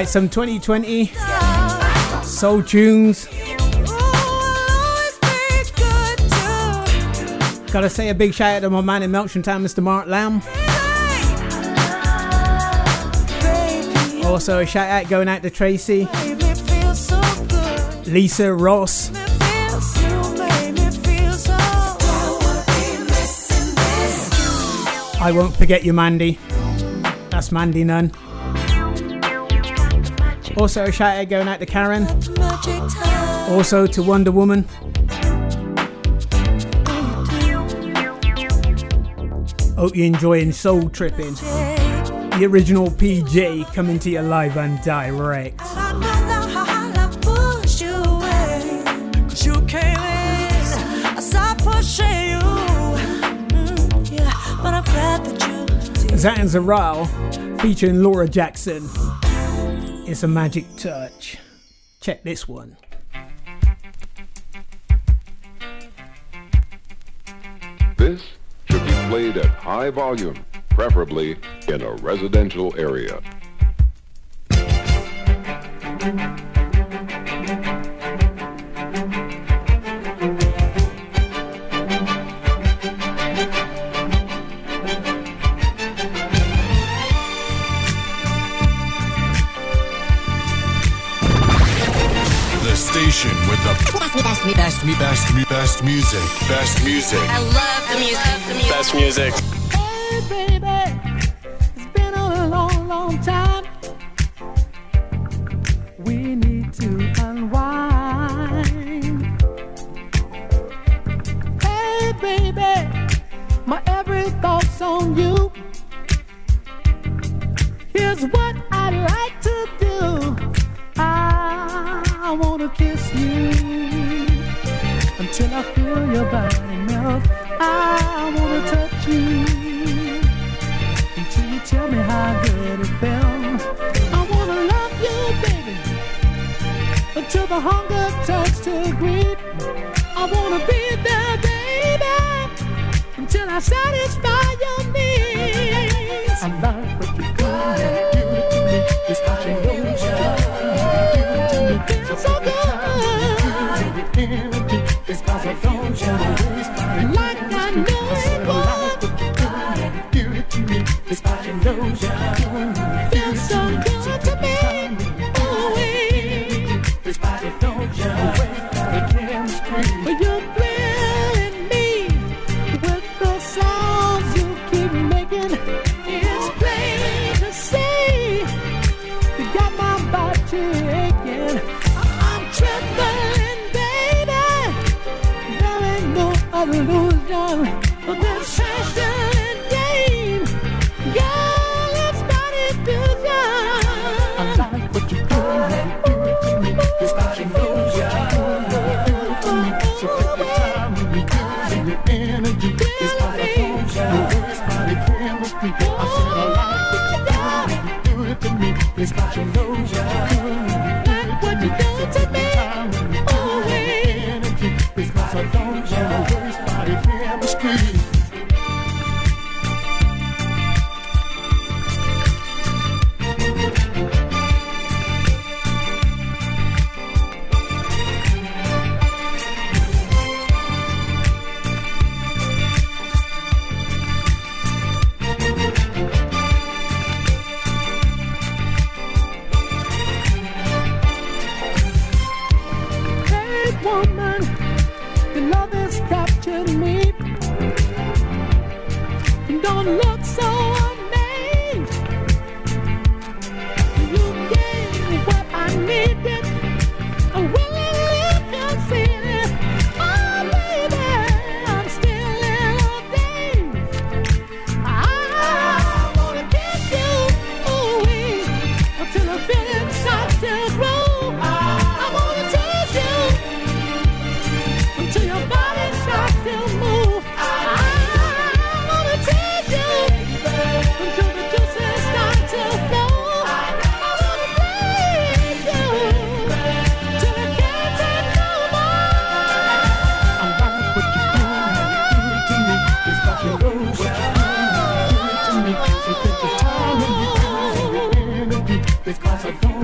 Right, some 2020 soul tunes. Gotta say a big shout out to my man in Melton Town, Mr. Mark Lamb. Also a shout out going out to Tracy, Lisa Ross, I won't forget you, Mandy. That's Mandy Nunn. Also a shout out going out to Karen. Also to Wonder Woman. Hope you're enjoying Soul Tripping. The original PJ coming to you live and direct. Zanzaral featuring Laura Jackson. It's a magic touch. Check this one. This should be played at high volume, preferably in a residential area. With the best music, I love the music, best music. Hey baby, it's been a long, long time. We need to unwind. Hey baby, my every thought's on you. Here's what I'd like to do. I wanna kiss you until I feel your body melt. I wanna touch you until you tell me how good it felt. I wanna love you, baby, until the hunger turns to greed. I wanna be there, baby, until I satisfy your needs. I like what you're doing. Give it to me. It's not your emotion. Feels so good. It's cause I don't you like I know it would. Give it to me. It's cause you know you feel so good to me. Always. It's cause I don't you the chemistry. But you're thrilling me with the songs you keep making. It's plain to see you got my body. Illusion of this passion and game. Girl, it's not illusion. I like what you're doing. Do it to me. It's not illusion. Do it to me. So take your time and be using your energy. It's not illusion. It's not a chemistry. I said I like what you're doing. Do it to me. It's not illusion. Like what you're doing to me. It's not a dungeon. It's cause I don't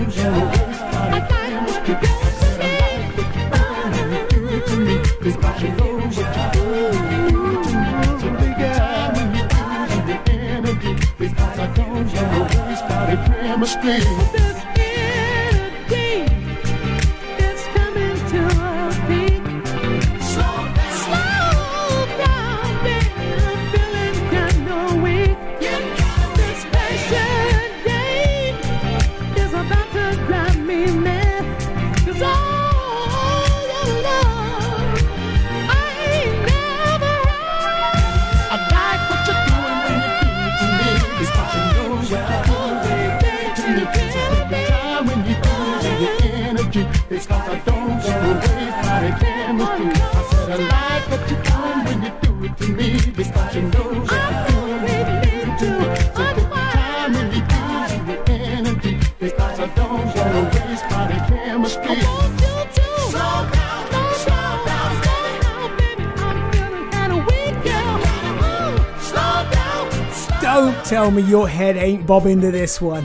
Tell me your head ain't bobbing to this one.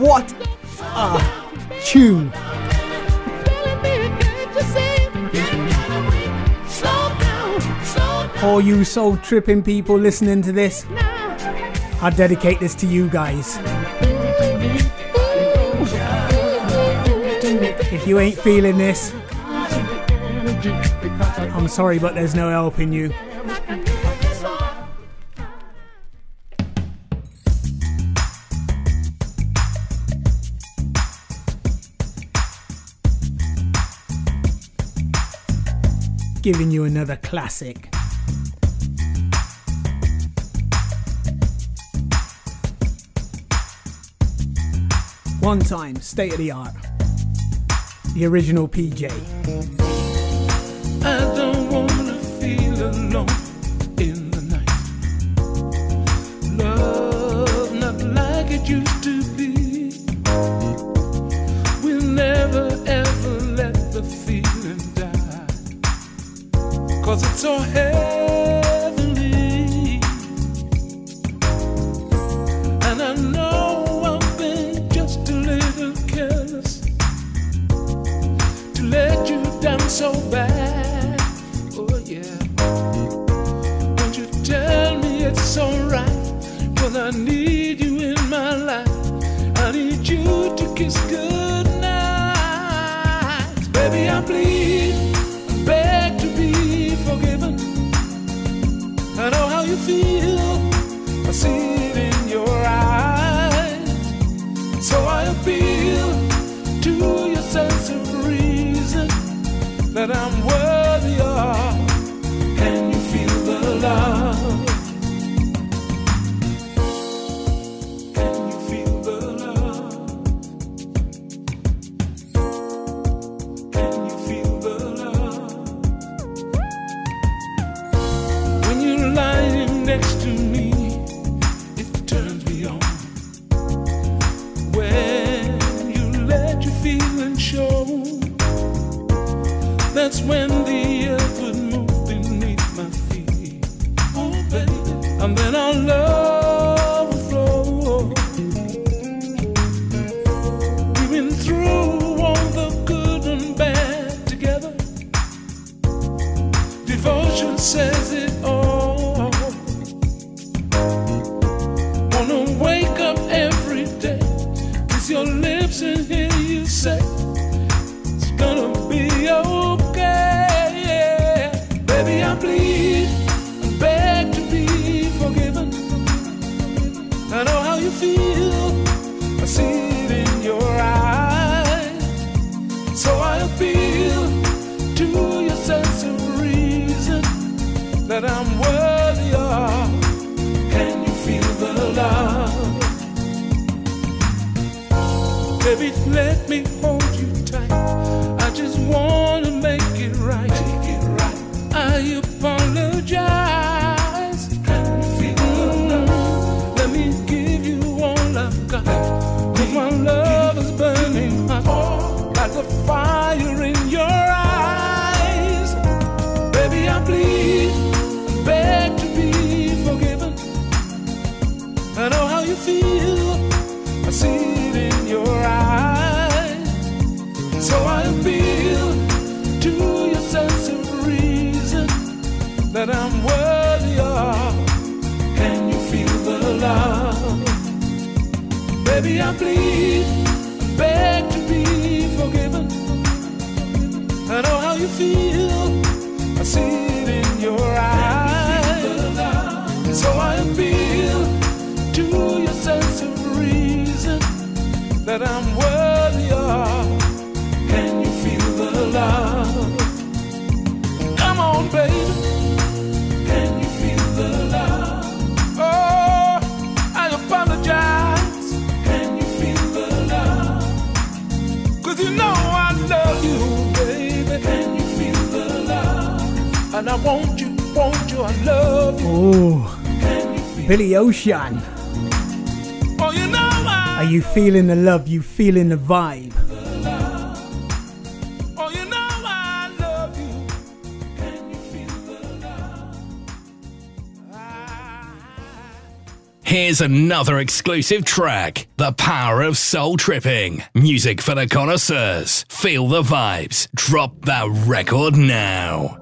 What a tune. All you soul tripping people listening to this, I dedicate this to you guys. If you ain't feeling this, I'm sorry, but there's no helping you. Giving you another classic. One time, state of the art. The original PJ. I don't wanna feel alone in the night. Love not like it used to be. We'll never ever let the feeling die. 'Cause it's so heavenly, and I know I've been just a little careless to let you down so bad. Oh yeah, don't you tell me it's alright, 'cause I need you in my life. I need you to kiss goodnight, baby. I bleed. I know how you feel, I see it in your eyes. So I appeal to your sense of reason that I'm worthy of. Can you feel the love? Can you feel the love? Can you feel the love? When you lying next to me, it turns me on. When you let your feelings show, that's when the earth would move beneath my feet. Oh baby, and then our love will flow. We've been through all the good and bad together. Devotion says it all. Your lips and hear you say it's gonna be okay. Baby, I plead and beg to be forgiven. I know how you feel, I see it in your eyes. So I appeal to your sense of reason that I'm worthy of. Can you feel the love? Baby, let me hold you tight. I just wanna make it right. Make it right. I apologize. Can you feel the love? Let me give you all I've got. 'Cause my love is burning hot, like a fire in your eyes. Baby, I plead, I beg to be forgiven. I know how you feel. I see it in your eyes. that I'm worthy of. Can you feel the love? Baby, I plead, I beg to be forgiven. I know how you feel, I see it in your eyes. So I appeal to your sense of reason that I'm worthy of. Can you feel the love? Baby, can you feel the love? Oh, I apologize. Can you feel the love? 'Cause you know I love you, baby. Can you feel the love? And I want you, I love you. Oh, Billy Ocean. Oh, you know I. Are you feeling the love? You feeling the vibe? Here's another exclusive track, The Power of Soul Tripping. Music for the connoisseurs. Feel the vibes. Drop that record now.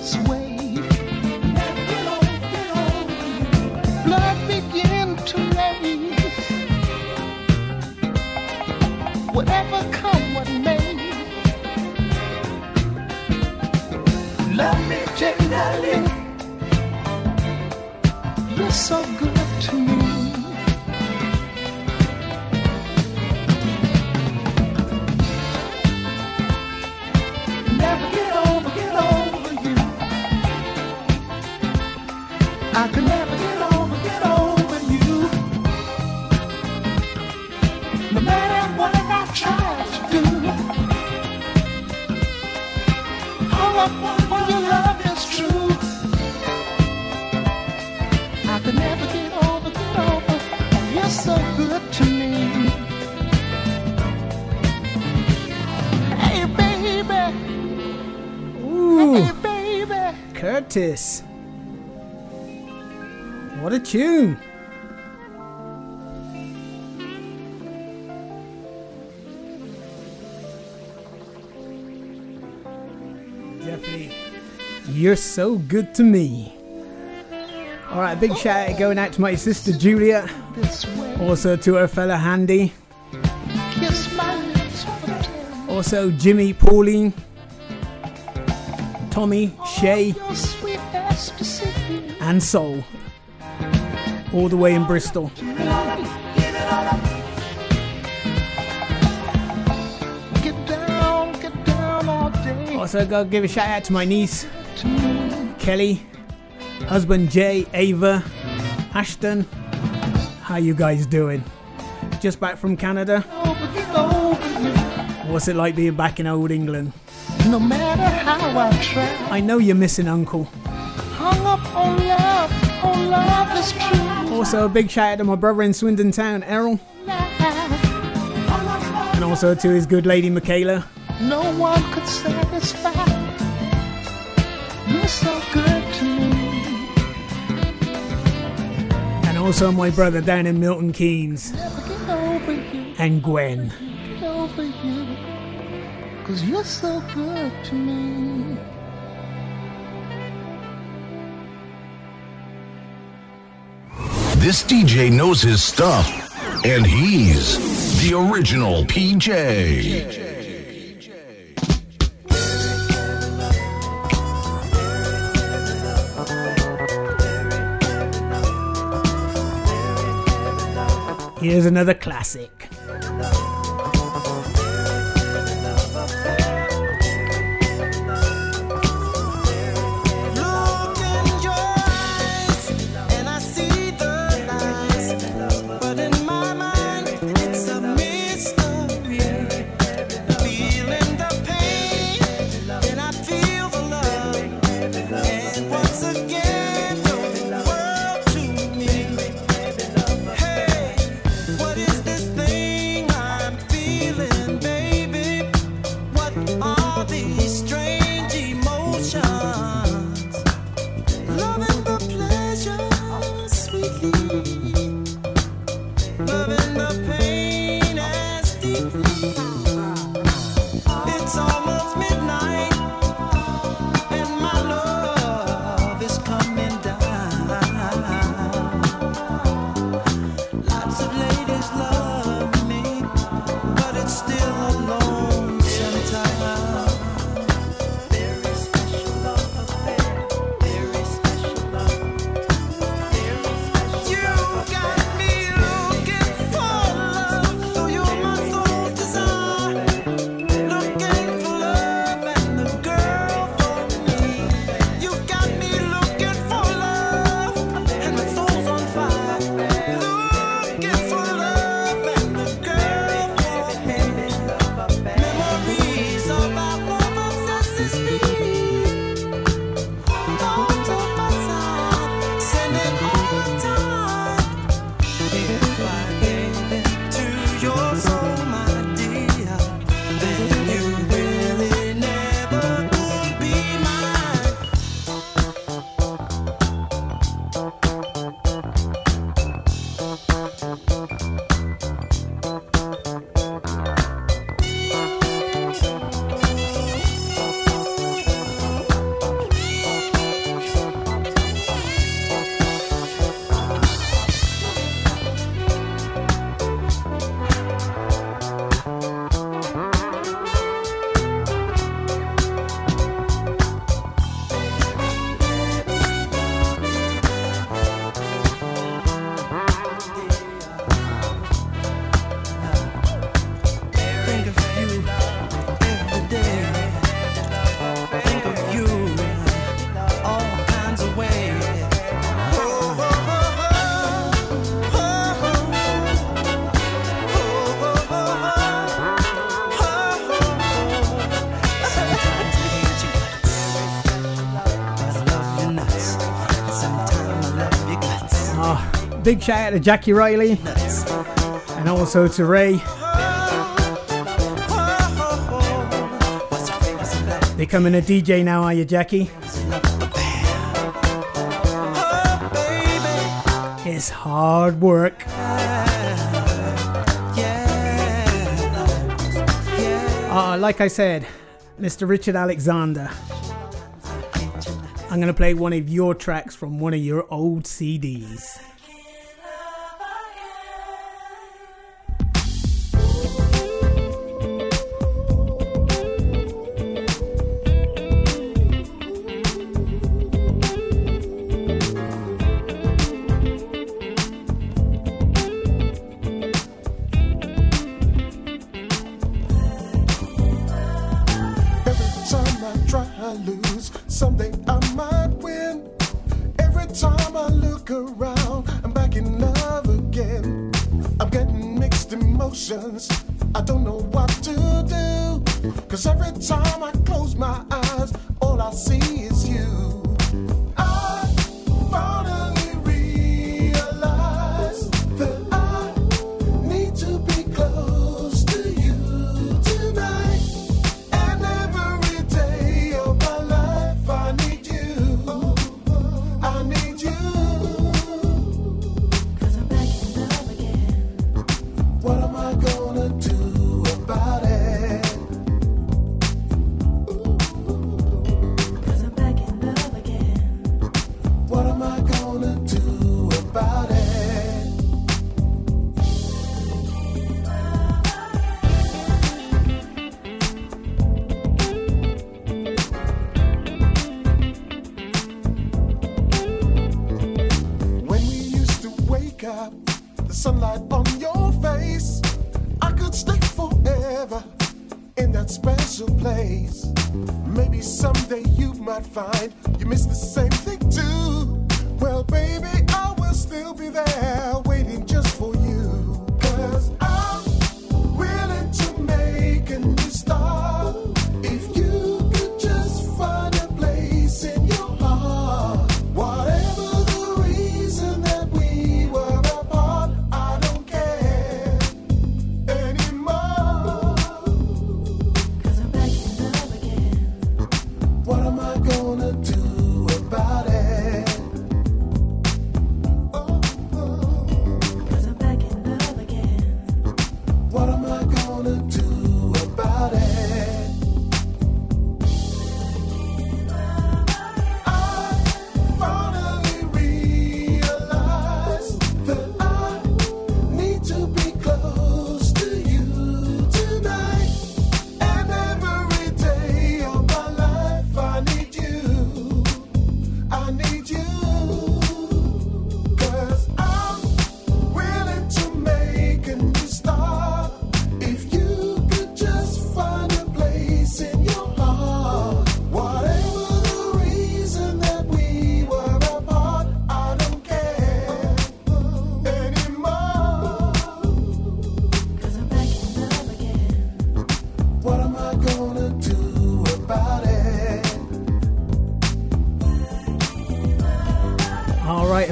this way. Blood begin to rain. Whatever come what may. Love me, Jay, darling. You're so good to me. What a tune! Definitely, you're so good to me. All right, big shout out going out to my sister Julia, also to her fella Handy, also Jimmy Pauline, Tommy, Shay, and Soul, all the way in Bristol. Also gotta give a shout out to my niece Kelly, husband Jay, Ava, Ashton. How you guys doing? Just back from Canada. What's it like being back in old England? No matter how I try, I know you're missing Uncle. Hung up on love is true. Also a big shout out to my brother in Swindon Town, Errol. And also to his good lady Michaela. No one could satisfy. You're so good to me. And also my brother down in Milton Keynes. And Gwen. Cause you're so good to me. This DJ knows his stuff, and he's the original PJ. Here's another classic. What is this thing? Big shout out to Jackie Riley and also to Ray. Becoming a DJ now, are you, Jackie? It's hard work. Like I said, Mr. Richard Alexander, I'm going to play one of your tracks from one of your old CDs.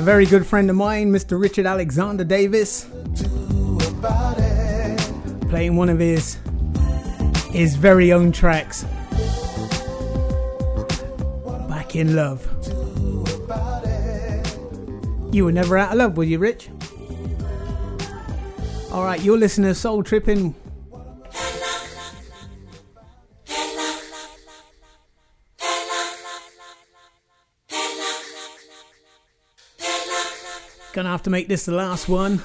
Very good friend of mine, Mr. Richard Alexander Davis, playing one of his very own tracks, Back in Love. You were never out of love, were you, Rich? Alright, you're listening to Soul Tripping. Gonna have to make this the last one.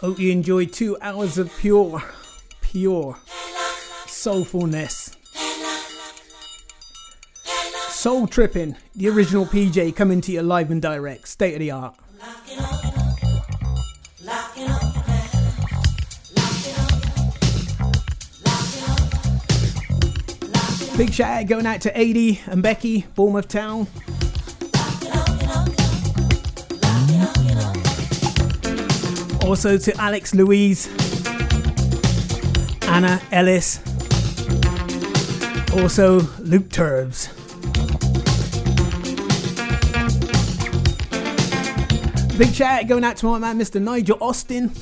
Hope you enjoyed 2 hours of pure soulfulness. Soul Tripping, the original PJ, coming to you live and direct, state of the art. Big shout out going out to Adi and Becky, Bournemouth Town. Also to Alex Louise Anna Ellis, also Luke Turbs. Big shout out going out to my man Mr. Nigel Austin,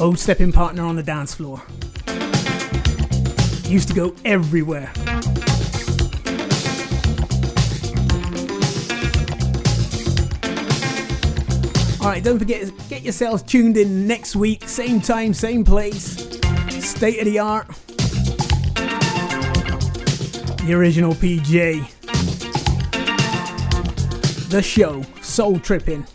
old stepping partner on the dance floor. Used to go everywhere. Alright, don't forget to get yourselves tuned in next week. Same time, same place. State of the art. The original PJ. The show, Soul Tripping.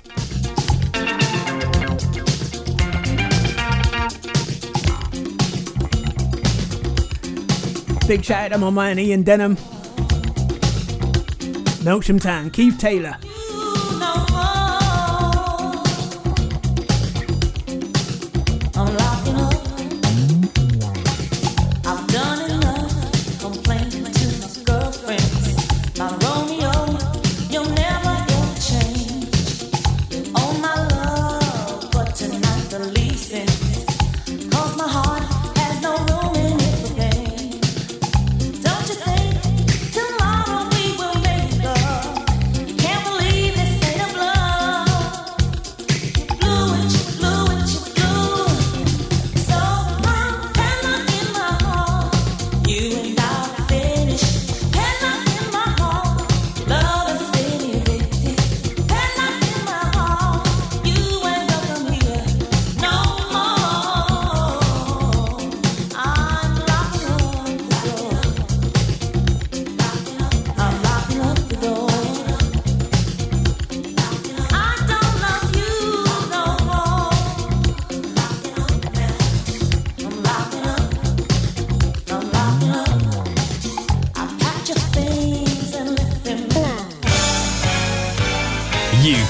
Big shout out to my man Ian Denham. Melksham Town, Keith Taylor.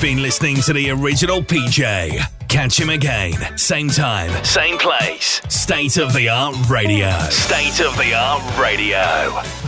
Been listening to the original PJ. Catch him again, same time, same place. State of the Art Radio. State of the Art Radio.